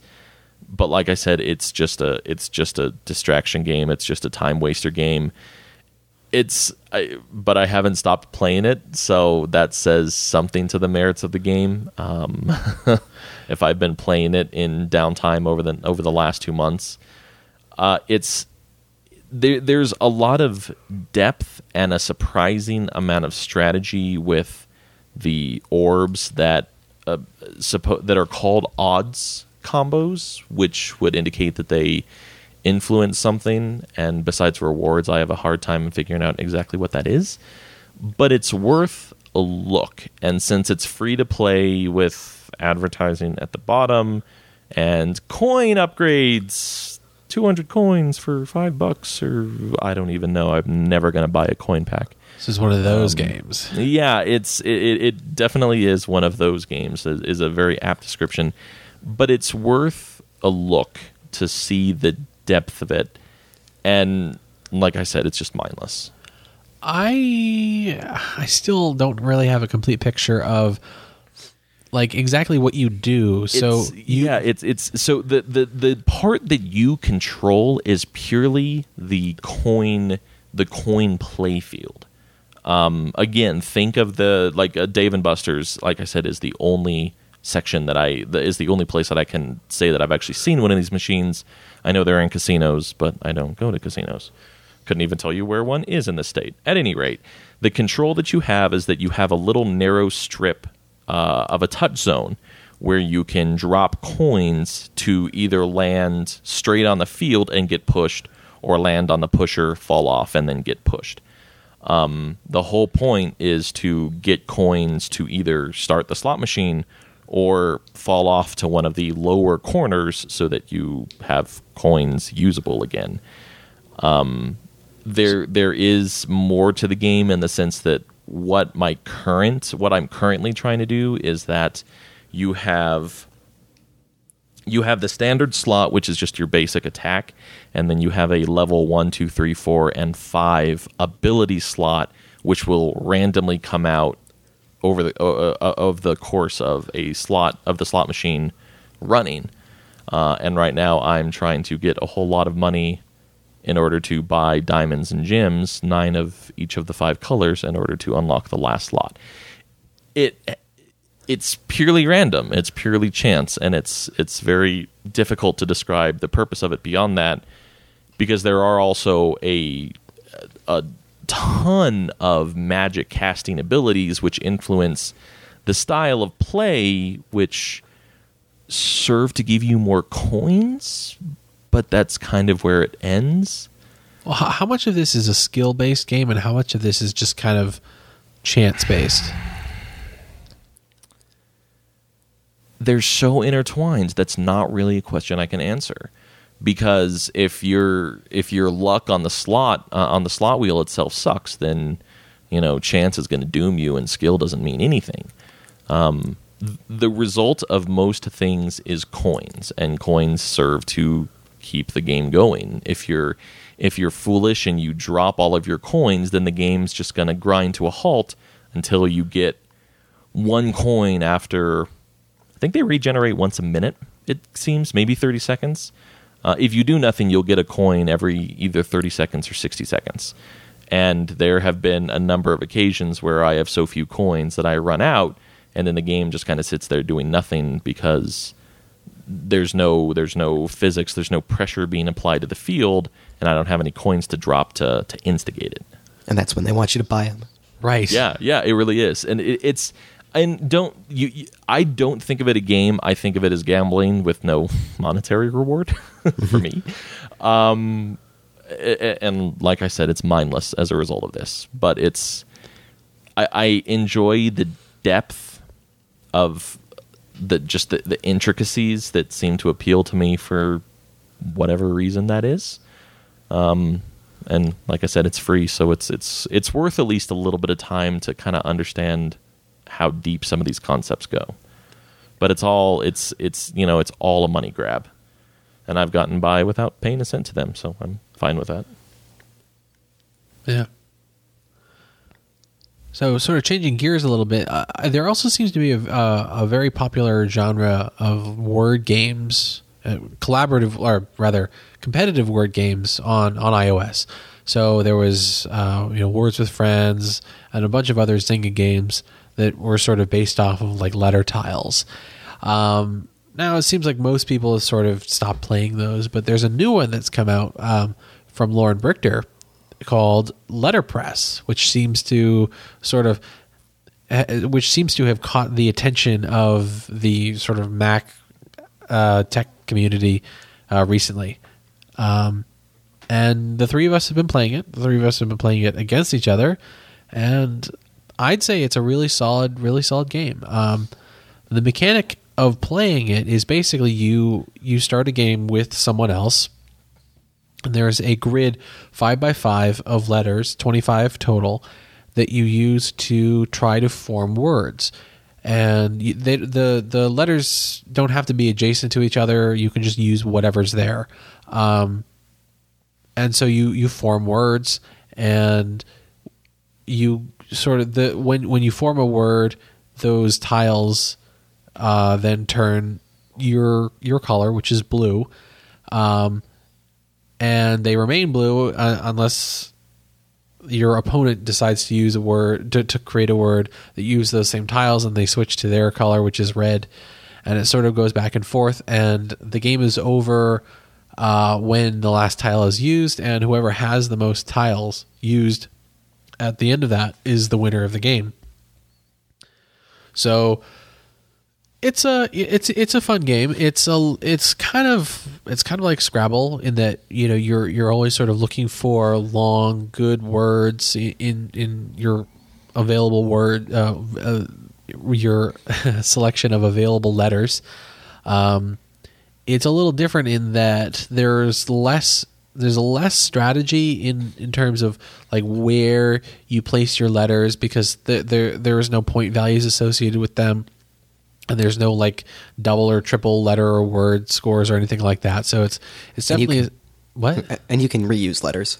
but like I said, it's just a it's just a distraction game. It's just a time waster game. It's I, but I haven't stopped playing it, so that says something to the merits of the game. Um, if I've been playing it in downtime over the over the last two months, uh, it's. There, there's a lot of depth and a surprising amount of strategy with the orbs that uh, suppo- that are called odds combos, which would indicate that they influence something. And besides rewards, I have a hard time figuring out exactly what that is. But it's worth a look. And since it's free to play with advertising at the bottom and coin upgrades... two hundred coins for five bucks, or I don't even know. I'm never going to buy a coin pack. This is one of those um, games. Yeah, it's it, it definitely is one of those games. It is a very apt description, but it's worth a look to see the depth of it. And like I said, it's just mindless. I I still don't really have a complete picture of like exactly what you do. So it's, you, yeah, it's it's so the, the the part that you control is purely the coin the coin play field. Um, again, think of the like uh, Dave and Buster's. Like I said, is the only section that I the, is the only place that I can say that I've actually seen one of these machines. I know they're in casinos, but I don't go to casinos. Couldn't even tell you where one is in the state. At any rate, the control that you have is that you have a little narrow strip Uh, of a touch zone where you can drop coins to either land straight on the field and get pushed, or land on the pusher, fall off, and then get pushed. Um, the whole point is to get coins to either start the slot machine or fall off to one of the lower corners so that you have coins usable again. Um, there, there is more to the game in the sense that What my current, what I'm currently trying to do is that you have you have the standard slot, which is just your basic attack, and then you have a level one, two, three, four, and five ability slot, which will randomly come out over the uh, of the course of a slot of the slot machine running. Uh, and right now, I'm trying to get a whole lot of money in order to buy diamonds and gems, nine of each of the five colors, in order to unlock the last slot. It it's purely random. It's purely chance, and it's it's very difficult to describe the purpose of it beyond that, because there are also a a ton of magic casting abilities which influence the style of play, which serve to give you more coins, but that's kind of where it ends. Well, how much of this is a skill-based game, and how much of this is just kind of chance-based? They're so intertwined, that's not really a question I can answer. Because if your if your luck on the slot uh, on the slot wheel itself sucks, then you know chance is going to doom you, and skill doesn't mean anything. Um, the result of most things is coins, and coins serve to keep the game going. If you're if you're foolish and you drop all of your coins, then the game's just going to grind to a halt until you get one coin after. I think they regenerate once a minute. It seems maybe thirty seconds. Uh, if you do nothing, you'll get a coin every either thirty seconds or sixty seconds. And there have been a number of occasions where I have so few coins that I run out, and then the game just kind of sits there doing nothing because there's no there's no physics, there's no pressure being applied to the field, and I don't have any coins to drop to, to instigate it. And that's when they want you to buy them. Right. Yeah, yeah, it really is. And it, it's... And don't you, you? I don't think of it a game. I think of it as gambling with no monetary reward for me. Um, and like I said, it's mindless as a result of this. But it's I, I enjoy the depth of the just the, the intricacies that seem to appeal to me for whatever reason that is. Um, and like I said, it's free, so it's it's it's worth at least a little bit of time to kind of understand how deep some of these concepts go. But it's all it's it's you know it's all a money grab, and I've gotten by without paying a cent to them, so I'm fine with that. Yeah. So sort of changing gears a little bit, uh, there also seems to be a, uh, a very popular genre of word games, uh, collaborative or rather competitive word games on on iOS. So there was uh, you know Words with Friends and a bunch of other Zynga games that were sort of based off of like letter tiles. Um, now it seems like most people have sort of stopped playing those, but there's a new one that's come out um, from Lauren Brichter called Letterpress, which seems to sort of, which seems to have caught the attention of the sort of Mac uh, tech community uh, recently. Um, and the three of us have been playing it. The three of us have been playing it against each other, and I'd say it's a really solid, really solid game. Um, the mechanic of playing it is basically you you start a game with someone else, and there is a grid five by five of letters, twenty-five total, that you use to try to form words. And they, the the letters don't have to be adjacent to each other. You can just use whatever's there, um, and so you you form words, and you. Sort of the when when you form a word, those tiles uh, then turn your your color, which is blue, um, and they remain blue uh, unless your opponent decides to use a word to, to create a word that uses those same tiles, and they switch to their color, which is red, and it sort of goes back and forth. And the game is over uh, when the last tile is used, and whoever has the most tiles used at the end of that is the winner of the game. So it's a it's it's a fun game. It's a it's kind of it's kind of like Scrabble in that you know you're you're always sort of looking for long good words in in your available word uh, uh, your selection of available letters. Um, it's a little different in that there's less. There's a less strategy in, in terms of like where you place your letters because there there there is no point values associated with them, and there's no like double or triple letter or word scores or anything like that. So it's it's definitely and you can, what and you can reuse letters.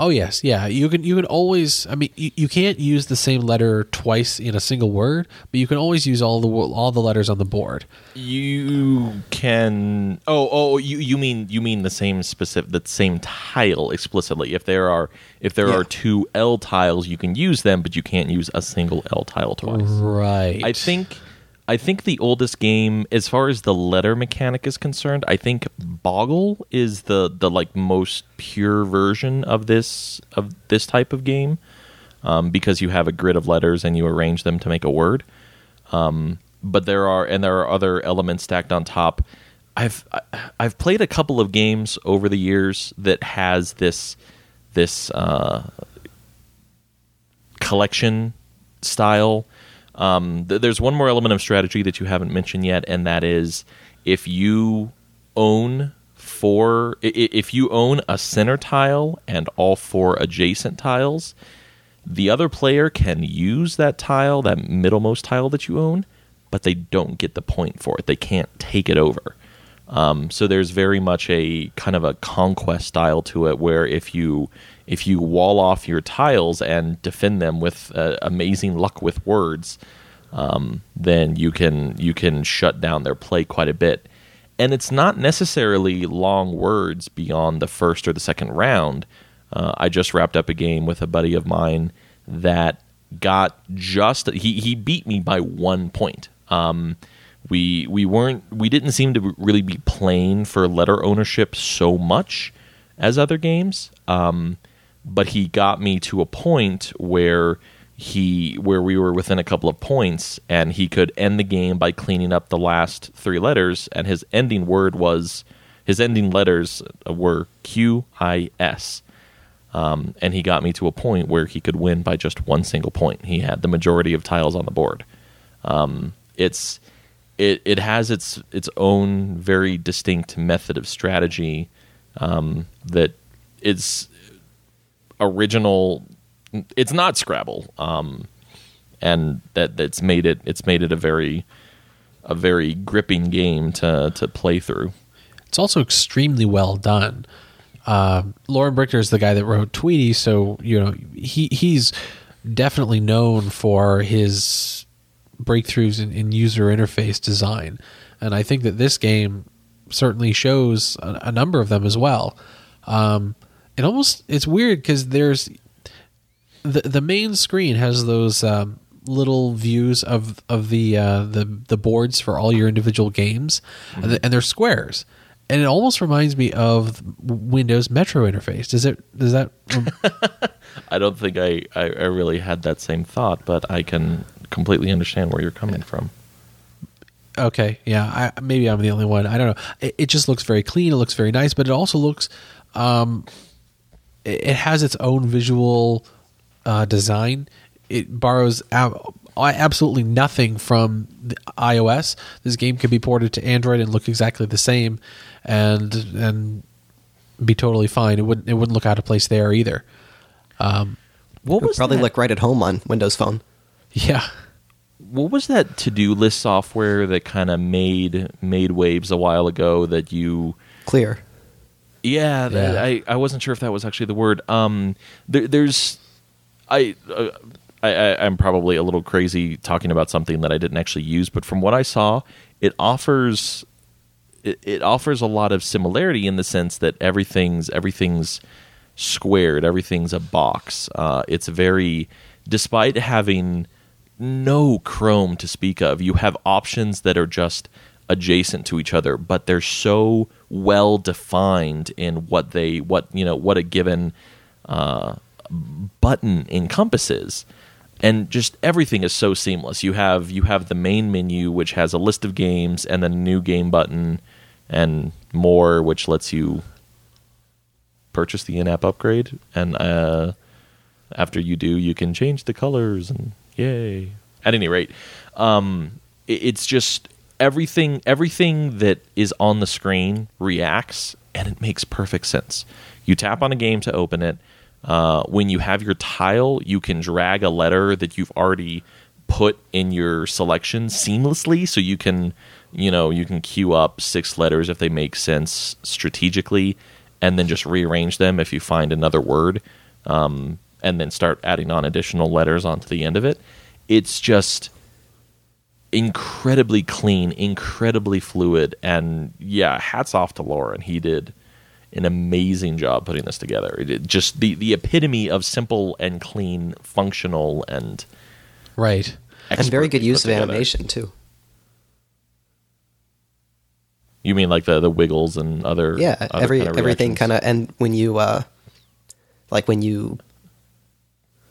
Oh yes, yeah. You can you can always. I mean, you, you can't use the same letter twice in a single word, but you can always use all the all the letters on the board. You can. Oh oh, you, you mean you mean the same specific the same tile explicitly. If there are if there yeah. are two L tiles, you can use them, but you can't use a single L tile twice. Right. I think. I think the oldest game, as far as the letter mechanic is concerned, I think Boggle is the, the like most pure version of this of this type of game, um, because you have a grid of letters and you arrange them to make a word. Um, but there are and there are other elements stacked on top. I've I've played a couple of games over the years that has this this uh, collection style. Um, th- there's one more element of strategy that you haven't mentioned yet, and that is if you own four, I- if you own a center tile and all four adjacent tiles, the other player can use that tile, that middlemost tile that you own, but they don't get the point for it. They can't take it over. Um, so there's very much a kind of a conquest style to it, where if you if you wall off your tiles and defend them with uh, amazing luck with words, um, then you can you can shut down their play quite a bit. And it's not necessarily long words beyond the first or the second round. Uh, I just wrapped up a game with a buddy of mine that got just he he beat me by one point. Um, We we weren't we didn't seem to really be playing for letter ownership so much as other games, um, but he got me to a point where he where we were within a couple of points, and he could end the game by cleaning up the last three letters. And his ending word was his ending letters were Q I S, um, and he got me to a point where he could win by just one single point. He had the majority of tiles on the board. Um, it's It it has its its own very distinct method of strategy, um, that it's original. It's not Scrabble, um, and that that's made it it's made it a very a very gripping game to to play through. It's also extremely well done. Uh, Lauren Brichter is the guy that wrote Tweety, so you know he he's definitely known for his breakthroughs in, in user interface design, and I think that this game certainly shows a, a number of them as well. Um, it almost it's weird because there's the the main screen has those um, little views of of the uh, the the boards for all your individual games, mm-hmm. and, the, and they're squares, and it almost reminds me of Windows Metro interface. Does it? Does that? Rem- I don't think I, I I really had that same thought, but I can completely understand where you're coming from. Okay, yeah, I, maybe I'm the only one. I don't know. It, it just looks very clean. It looks very nice, but it also looks. Um, it, it has its own visual uh, design. It borrows ab- absolutely nothing from the iOS. This game could be ported to Android and look exactly the same, and and be totally fine. It wouldn't. It wouldn't look out of place there either. Um, what was probably that? Look right at home on Windows Phone. Yeah. What was that to-do list software that kind of made made waves a while ago that you... Clear. Yeah, that, yeah. I, I wasn't sure if that was actually the word. Um, there, there's... I, uh, I, I, I'm probably a little crazy talking about something that I didn't actually use, but from what I saw, it offers it, it offers a lot of similarity in the sense that everything's everything's squared, everything's a box. Uh, it's very... Despite having... no Chrome to speak of. You have options that are just adjacent to each other, but they're so well defined in what they what you know what a given uh, button encompasses, and just everything is so seamless. You have you have the main menu, which has a list of games, and the new game button, and more, which lets you purchase the in-app upgrade, and uh, after you do, you can change the colors and. Yay. At any rate, um, it's just everything everything that is on the screen reacts, and it makes perfect sense. You tap on a game to open it. Uh, when you have your tile, you can drag a letter that you've already put in your selection seamlessly, so you can, you know, you can queue up six letters if they make sense strategically, and then just rearrange them if you find another word. um, and then start adding on additional letters onto the end of it. It's just incredibly clean, incredibly fluid, and yeah, hats off to Lauren. He did an amazing job putting this together. It just the, the epitome of simple and clean, functional and right, and very good use of together. Animation too. You mean like the, the wiggles and other yeah other every kind of everything kind of and when you uh, like when you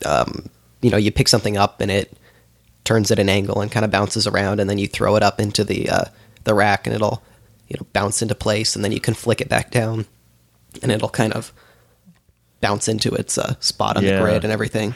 um you know you pick something up and it turns at an angle and kind of bounces around, and then you throw it up into the uh, the rack and it'll you know bounce into place, and then you can flick it back down. And it'll kind of bounce into its uh, spot on yeah. the grid and everything.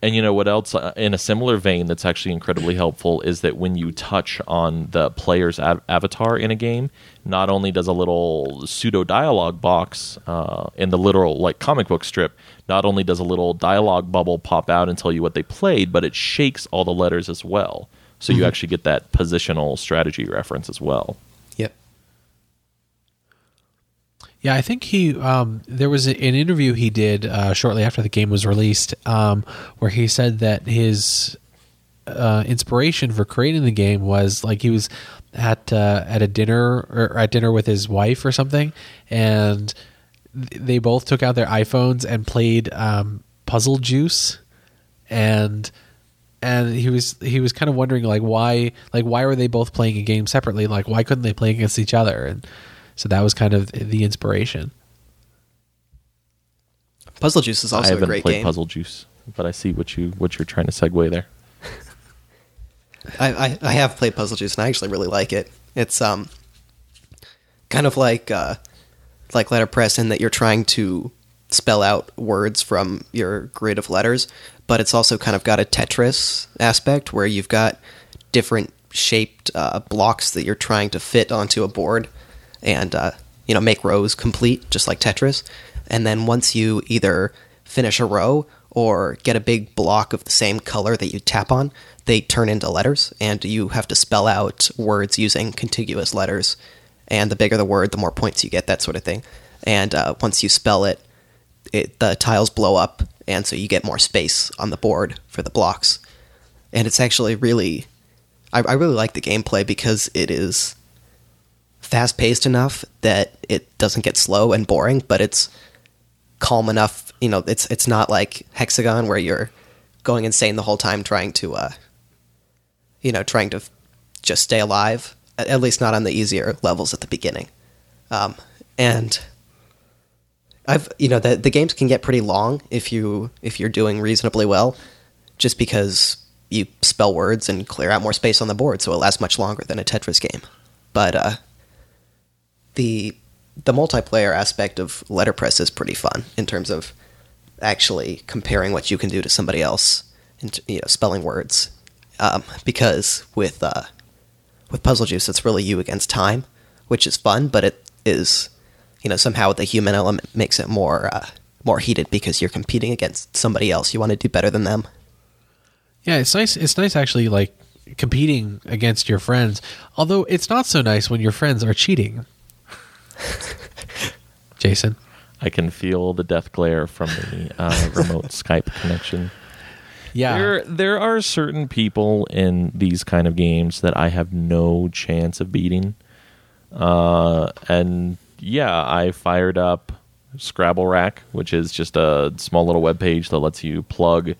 And you know what else, uh, in a similar vein that's actually incredibly helpful, is that when you touch on the player's av- avatar in a game, not only does a little pseudo-dialogue box uh, in the literal like comic book strip, not only does a little dialogue bubble pop out and tell you what they played, but it shakes all the letters as well. So mm-hmm. you actually get that positional strategy reference as well. Yeah, I think he. Um, there was an interview he did uh, shortly after the game was released, um, where he said that his uh, inspiration for creating the game was like he was at uh, at a dinner or at dinner with his wife or something, and th- they both took out their iPhones and played um, Puzzle Juice, and and he was he was kind of wondering like why like why were they both playing a game separately? Like why couldn't they play against each other? And so that was kind of the inspiration. Puzzle Juice is also a great game. I haven't played Puzzle Juice, but I see what you what you're trying to segue there. I, I, I have played Puzzle Juice, and I actually really like it. It's um kind of like uh, like Letterpress in that you're trying to spell out words from your grid of letters, but it's also kind of got a Tetris aspect where you've got different shaped uh, blocks that you're trying to fit onto a board. And, uh, you know, make rows complete, just like Tetris. And then once you either finish a row or get a big block of the same color that you tap on, they turn into letters, and you have to spell out words using contiguous letters. And the bigger the word, the more points you get, that sort of thing. And uh, once you spell it, it, the tiles blow up, and so you get more space on the board for the blocks. And it's actually really... I, I really like the gameplay because it is... fast-paced enough that it doesn't get slow and boring, but it's calm enough, you know, it's it's not like Hexagon where you're going insane the whole time trying to, uh, you know, trying to just stay alive, at least not on the easier levels at the beginning. Um, and I've, you know, the, the games can get pretty long if, you, if you're doing reasonably well, just because you spell words and clear out more space on the board, so it lasts much longer than a Tetris game. But, uh, The the multiplayer aspect of Letterpress is pretty fun in terms of actually comparing what you can do to somebody else and, you know, spelling words. Um, because with uh, with Puzzle Juice, it's really you against time, which is fun, but it is, you know, somehow the human element makes it more uh, more heated because you're competing against somebody else. You want to do better than them. Yeah, it's nice. It's nice actually, like competing against your friends. Although it's not so nice when your friends are cheating. Jason, I can feel the death glare from the uh, remote Skype connection. Yeah, there there are certain people in these kind of games that I have no chance of beating. Uh, and yeah, I fired up Scrabble Rack, which is just a small little webpage that lets you plug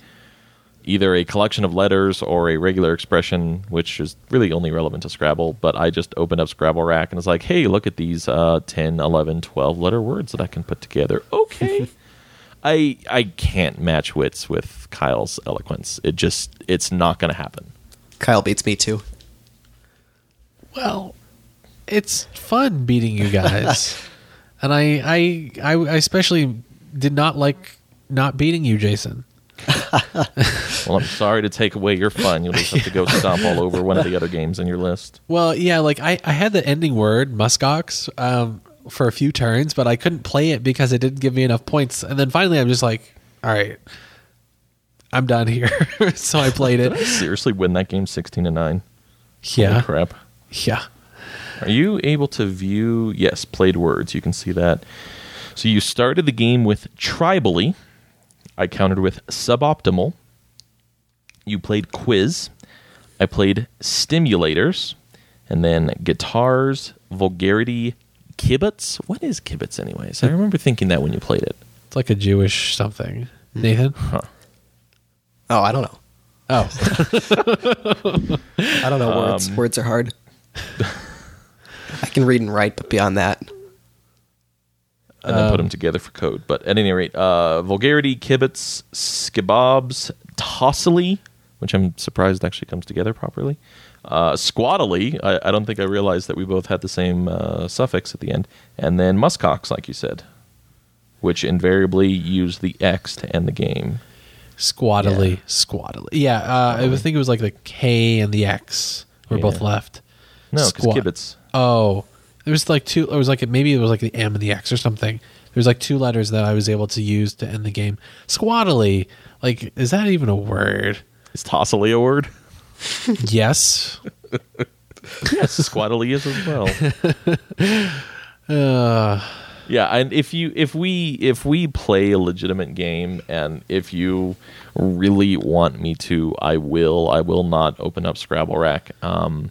either a collection of letters or a regular expression, which is really only relevant to Scrabble, but I just opened up Scrabble Rack and was like, hey, look at these uh, ten, eleven, twelve letter words that I can put together. Okay. I I can't match wits with Kyle's eloquence. It just, it's not going to happen. Kyle beats me too. Well, it's fun beating you guys. And I, I, I, I especially did not like not beating you, Jason. Well, I'm sorry to take away your fun. You'll just have to go stomp all over one of the other games on your list. Well, yeah, like I, I had the ending word, muskox, um, for a few turns, but I couldn't play it because it didn't give me enough points. And then finally I'm just like, all right, I'm done here. So I played it. Did I seriously win that game sixteen to nine? Yeah. Holy crap. Yeah. Are you able to view, yes, played words. You can see that. So you started the game with tribally. I countered with suboptimal. You played quiz. I played stimulators. And then guitars, vulgarity, kibbutz. What is kibbutz anyways? I remember thinking that when you played it. It's like a Jewish something. Nathan? Huh. Oh, I don't know. Oh. I don't know words. Um, words are hard. I can read and write, but beyond that. And then um, put them together for code. But at any rate, uh, vulgarity, kibbutz, skibobs, tossily, which I'm surprised actually comes together properly. Uh, squattily, I, I don't think I realized that we both had the same uh, suffix at the end. And then muskox, like you said, which invariably used the X to end the game. Squattily, yeah. squattily. Yeah, uh, I think it was like the K and the X were yeah. both left. No, because kibbutz. Oh, there was like two. It was like maybe it was like the M and the X or something. There's like two letters that I was able to use to end the game. Squattily, like, is that even a word? Is tossily a word? Yes. Yes, squattily is as well. uh, yeah, and if you if we if we play a legitimate game, and if you really want me to, I will. I will not open up Scrabble Rack. Um,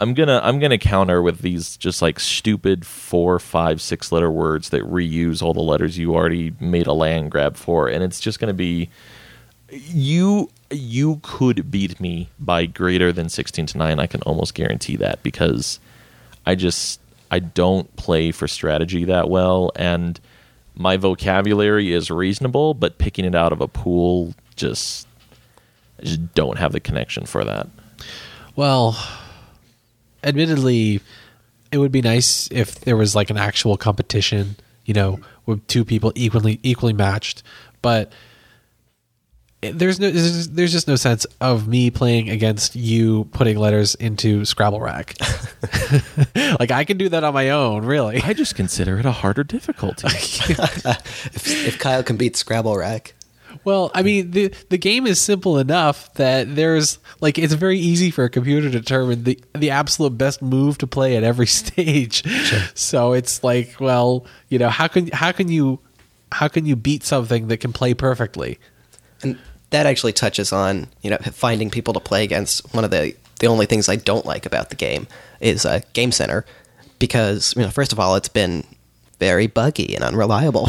I'm gonna I'm gonna counter with these just like stupid four, five, six letter words that reuse all the letters you already made a land grab for, and it's just gonna be you. You could beat me by greater than sixteen to nine. I can almost guarantee that because I just I don't play for strategy that well, and my vocabulary is reasonable, but picking it out of a pool just I just don't have the connection for that. Well, admittedly, it would be nice if there was like an actual competition, you know, with two people equally equally matched, but There's no, there's, there's just no sense of me playing against you putting letters into Scrabble Rack. Like I can do that on my own, really. I just consider it a harder difficulty. if, if Kyle can beat Scrabble Rack, well, I mean the the game is simple enough that there's like it's very easy for a computer to determine the the absolute best move to play at every stage. Sure. So it's like, well, you know, how can how can you how can you beat something that can play perfectly? And that actually touches on, you know, finding people to play against. One of the, the only things I don't like about the game is uh, Game Center, because, you know, first of all, it's been very buggy and unreliable.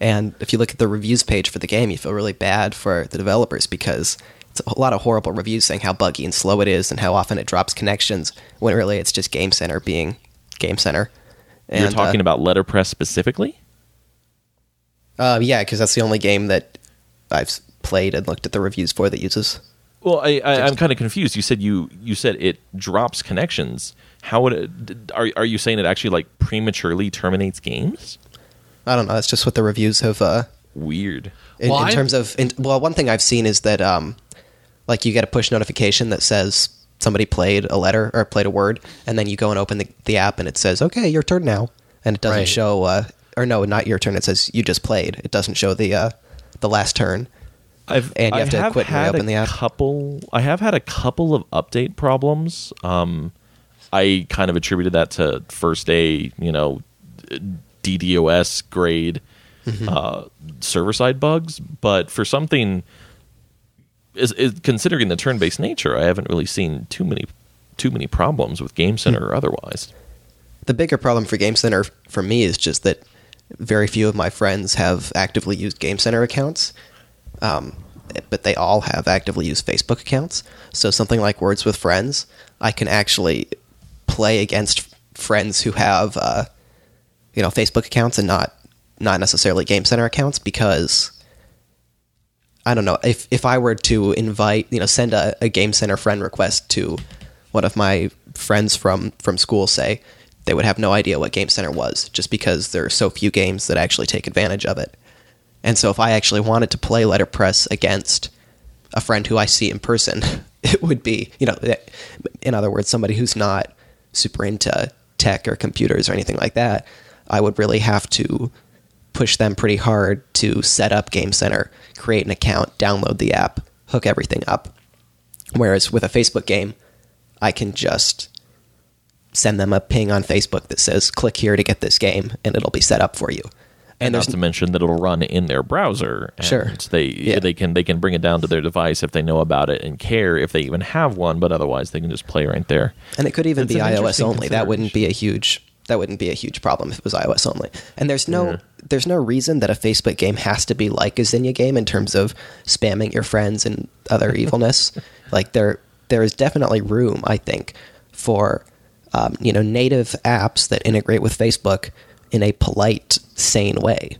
And if you look at the reviews page for the game, you feel really bad for the developers because it's a lot of horrible reviews saying how buggy and slow it is and how often it drops connections, when really it's just Game Center being Game Center. And, You're talking uh, about Letterpress specifically? Uh, yeah, because that's the only game that I've played and looked at the reviews for that uses. Well, I, I, I'm kind of confused. You said you you said it drops connections. How would it? Are are you saying it actually like prematurely terminates games? I don't know. That's just what the reviews have. Uh, Weird. In, well, in terms of in, well, one thing I've seen is that um, like you get a push notification that says somebody played a letter or played a word, and then you go and open the, the app and it says, "Okay, your turn now," and it doesn't right. show. Uh, or no, not your turn. It says you just played. It doesn't show the uh, the last turn. I've, and you have I to have quit and reopen the app. Couple, I have had a couple of update problems. Um, I kind of attributed that to first day, you know, D DoS grade mm-hmm. uh, server side bugs. But for something, is, is, considering the turn based nature, I haven't really seen too many too many problems with Game Center mm-hmm. or otherwise. The bigger problem for Game Center for me is just that very few of my friends have actively used Game Center accounts. Um, but they all have actively used Facebook accounts. So something like Words with Friends, I can actually play against friends who have, uh, you know, Facebook accounts and not, not necessarily Game Center accounts because, I don't know, if, if I were to invite, you know, send a, a Game Center friend request to one of my friends from, from school, say, they would have no idea what Game Center was just because there are so few games that actually take advantage of it. And so if I actually wanted to play Letterpress against a friend who I see in person, it would be, you know, in other words, somebody who's not super into tech or computers or anything like that, I would really have to push them pretty hard to set up Game Center, create an account, download the app, hook everything up. Whereas with a Facebook game, I can just send them a ping on Facebook that says, click here to get this game, and it'll be set up for you. And, and not to mention that it'll run in their browser. And sure. They yeah. they can they can bring it down to their device if they know about it and care if they even have one, but otherwise they can just play right there. And it could even That's be iOS only. That wouldn't be a huge that wouldn't be a huge problem if it was iOS only. And there's no yeah. there's no reason that a Facebook game has to be like a Zynga game in terms of spamming your friends and other evilness. Like there there is definitely room, I think, for um, you know, native apps that integrate with Facebook in a polite, sane way.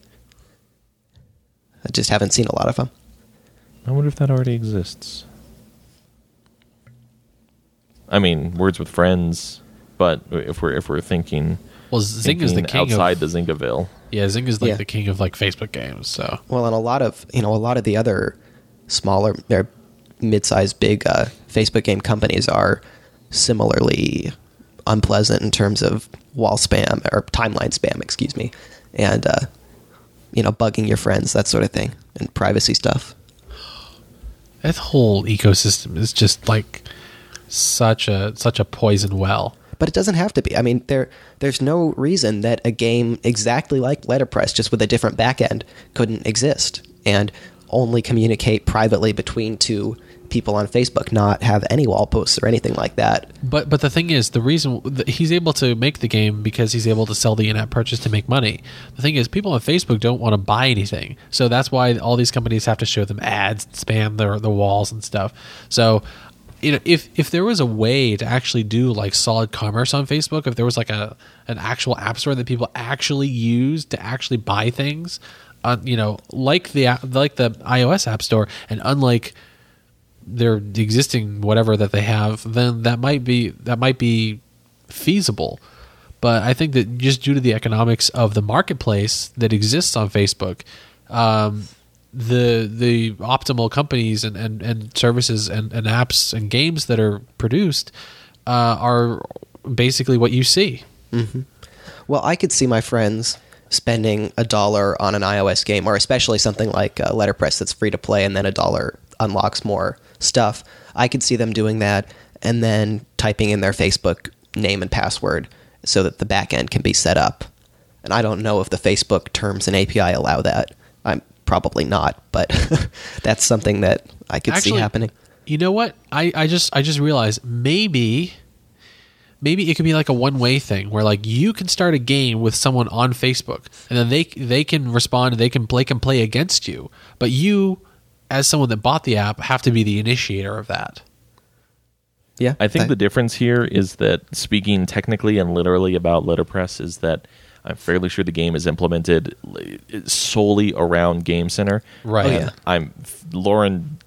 I just haven't seen a lot of them. I wonder if that already exists. I mean, Words with Friends, but if we're if we're thinking, well, Zynga's the king outside of, the Zyngaville. Yeah, Zynga's like yeah. the king of like Facebook games. So well, and a lot of you know a lot of the other smaller, or mid-sized, big uh, Facebook game companies are similarly unpleasant in terms of wall spam or timeline spam, excuse me, and uh, you know, bugging your friends, that sort of thing, and privacy stuff. That whole ecosystem is just like such a such a poison well. But it doesn't have to be. I mean, there there's no reason that a game exactly like Letterpress, just with a different backend, couldn't exist and only communicate privately between two people on Facebook, not have any wall posts or anything like that. But but the thing is, the reason that he's able to make the game because he's able to sell the in-app purchase to make money. The thing is, people on Facebook don't want to buy anything, so that's why all these companies have to show them ads, spam their the walls and stuff. So you know, if if there was a way to actually do like solid commerce on Facebook, if there was like a an actual app store that people actually use to actually buy things, uh, you know, like the like the iOS app store, and unlike their existing whatever that they have, then that might be that might be feasible. But I think that just due to the economics of the marketplace that exists on Facebook, um, the the optimal companies and, and, and services and, and apps and games that are produced uh, are basically what you see. Mm-hmm. Well, I could see my friends spending a dollar on an iOS game, or especially something like uh, Letterpress that's free to play, and then a dollar unlocks more stuff. I could see them doing that and then typing in their Facebook name and password so that the back end can be set up. And I don't know if the Facebook terms and A P I allow that. I'm probably not, but that's something that I could Actually, see happening. You know what? I, I just I just realized maybe maybe it could be like a one-way thing where like you can start a game with someone on Facebook and then they they can respond, they can they can play against you, but you as someone that bought the app, have to be the initiator of that. Yeah. I think I, the difference here is that, speaking technically and literally about Letterpress, is that I'm fairly sure the game is implemented solely around Game Center. Right. Oh, yeah. I'm Lauren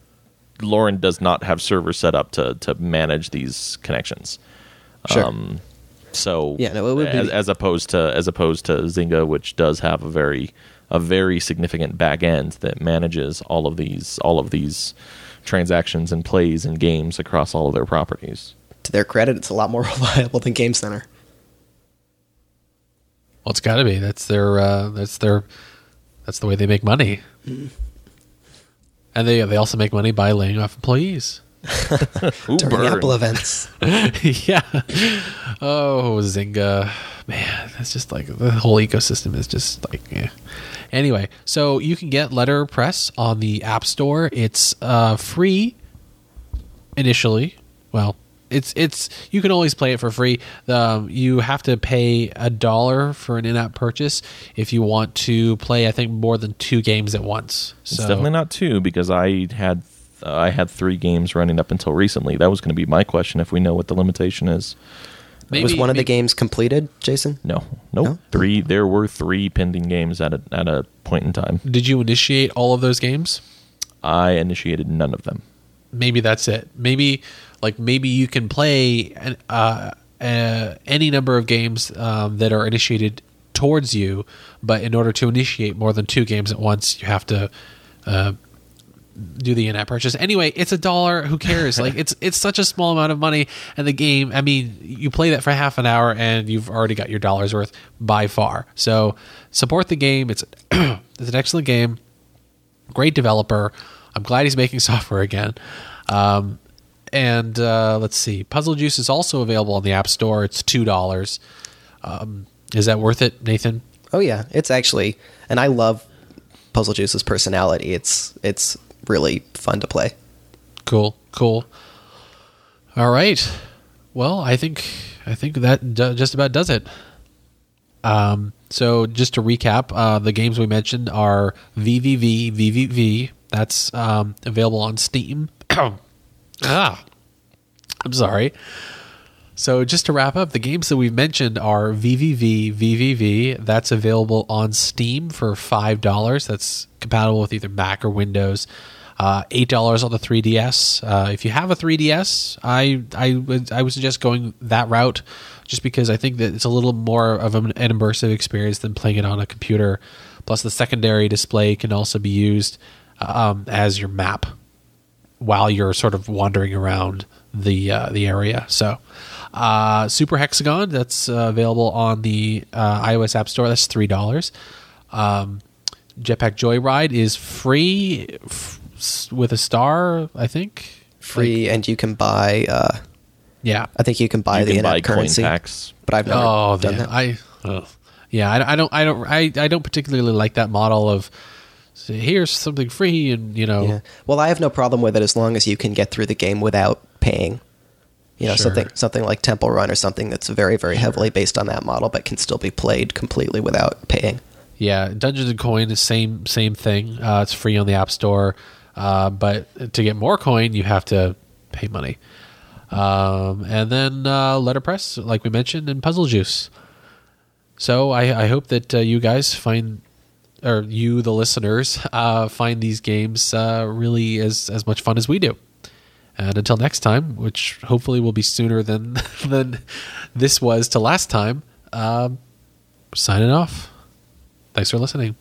Lauren does not have servers set up to to manage these connections. Sure. Um, so yeah, no, it would be as, as opposed to as opposed to Zynga, which does have a very a very significant back end that manages all of these all of these transactions and plays and games across all of their properties. To their credit, it's a lot more reliable than Game Center. Well, it's got to be. That's their uh, that's their that's the way they make money. Mm. And they they also make money by laying off employees. During Apple events. Yeah. Oh, Zynga. Man, that's just like the whole ecosystem is just like, yeah. Anyway, so you can get Letterpress on the App Store. It's uh, free initially. Well, it's it's you can always play it for free. Um, you have to pay a dollar for an in-app purchase if you want to play, I think, more than two games at once. So. It's definitely not two, because I had uh, I had three games running up until recently. That was going to be my question, if we know what the limitation is. Maybe, was one maybe. of the games completed, Jason? No, nope. no. Three. There were three pending games at a at a point in time. Did you initiate all of those games? I initiated none of them. Maybe that's it. Maybe like maybe you can play an, uh, uh, any number of games um, that are initiated towards you, but in order to initiate more than two games at once, you have to. Uh, do the in-app purchase. Anyway, it's a dollar. Who cares? Like it's it's such a small amount of money, and the game, I mean, you play that for half an hour and you've already got your dollar's worth by far. So support the game. It's it's an excellent game. Great developer. I'm glad he's making software again. Um, and uh, let's see. Puzzle Juice is also available on the App Store. It's two dollars. Um, is that worth it, Nathan? Oh yeah. It's actually And I love Puzzle Juice's personality. It's it's really fun to play. Cool, cool. All right. Well, I think I think that d- just about does it. Um, so just to recap, uh, the games we mentioned are V V V V V V. That's um, available on Steam. ah, I'm sorry. So just to wrap up, the games that we've mentioned are V V V V V V. That's available on Steam for five dollars. That's compatible with either Mac or Windows. Uh, eight dollars on the three D S. Uh, if you have a three D S, I, I, would, I would suggest going that route just because I think that it's a little more of an immersive experience than playing it on a computer. Plus, the secondary display can also be used um, as your map while you're sort of wandering around the uh, the area. So, uh, Super Hexagon, that's uh, available on the uh, iOS App Store. That's three dollars. Um, Jetpack Joyride is free... F- with a star, I think. Free, like, and you can buy. Uh, yeah, I think you can buy you the can buy currency. Coin packs. But I've never oh, done yeah. that. I, oh. yeah, I, I don't, I don't, I, I don't particularly like that model of here's something free, and you know. Yeah. Well, I have no problem with it as long as you can get through the game without paying. You know, sure. something something like Temple Run or something that's very, very sure. heavily based on that model, but can still be played completely without paying. Yeah, Dungeons and Coin is same same thing. Uh, it's free on the App Store. Uh, but to get more coin, you have to pay money. Um, and then uh, Letterpress, like we mentioned, and Puzzle Juice. So I, I hope that uh, you guys find, or you, the listeners, uh, find these games uh, really as, as much fun as we do. And until next time, which hopefully will be sooner than, than this was to last time, uh, signing off. Thanks for listening.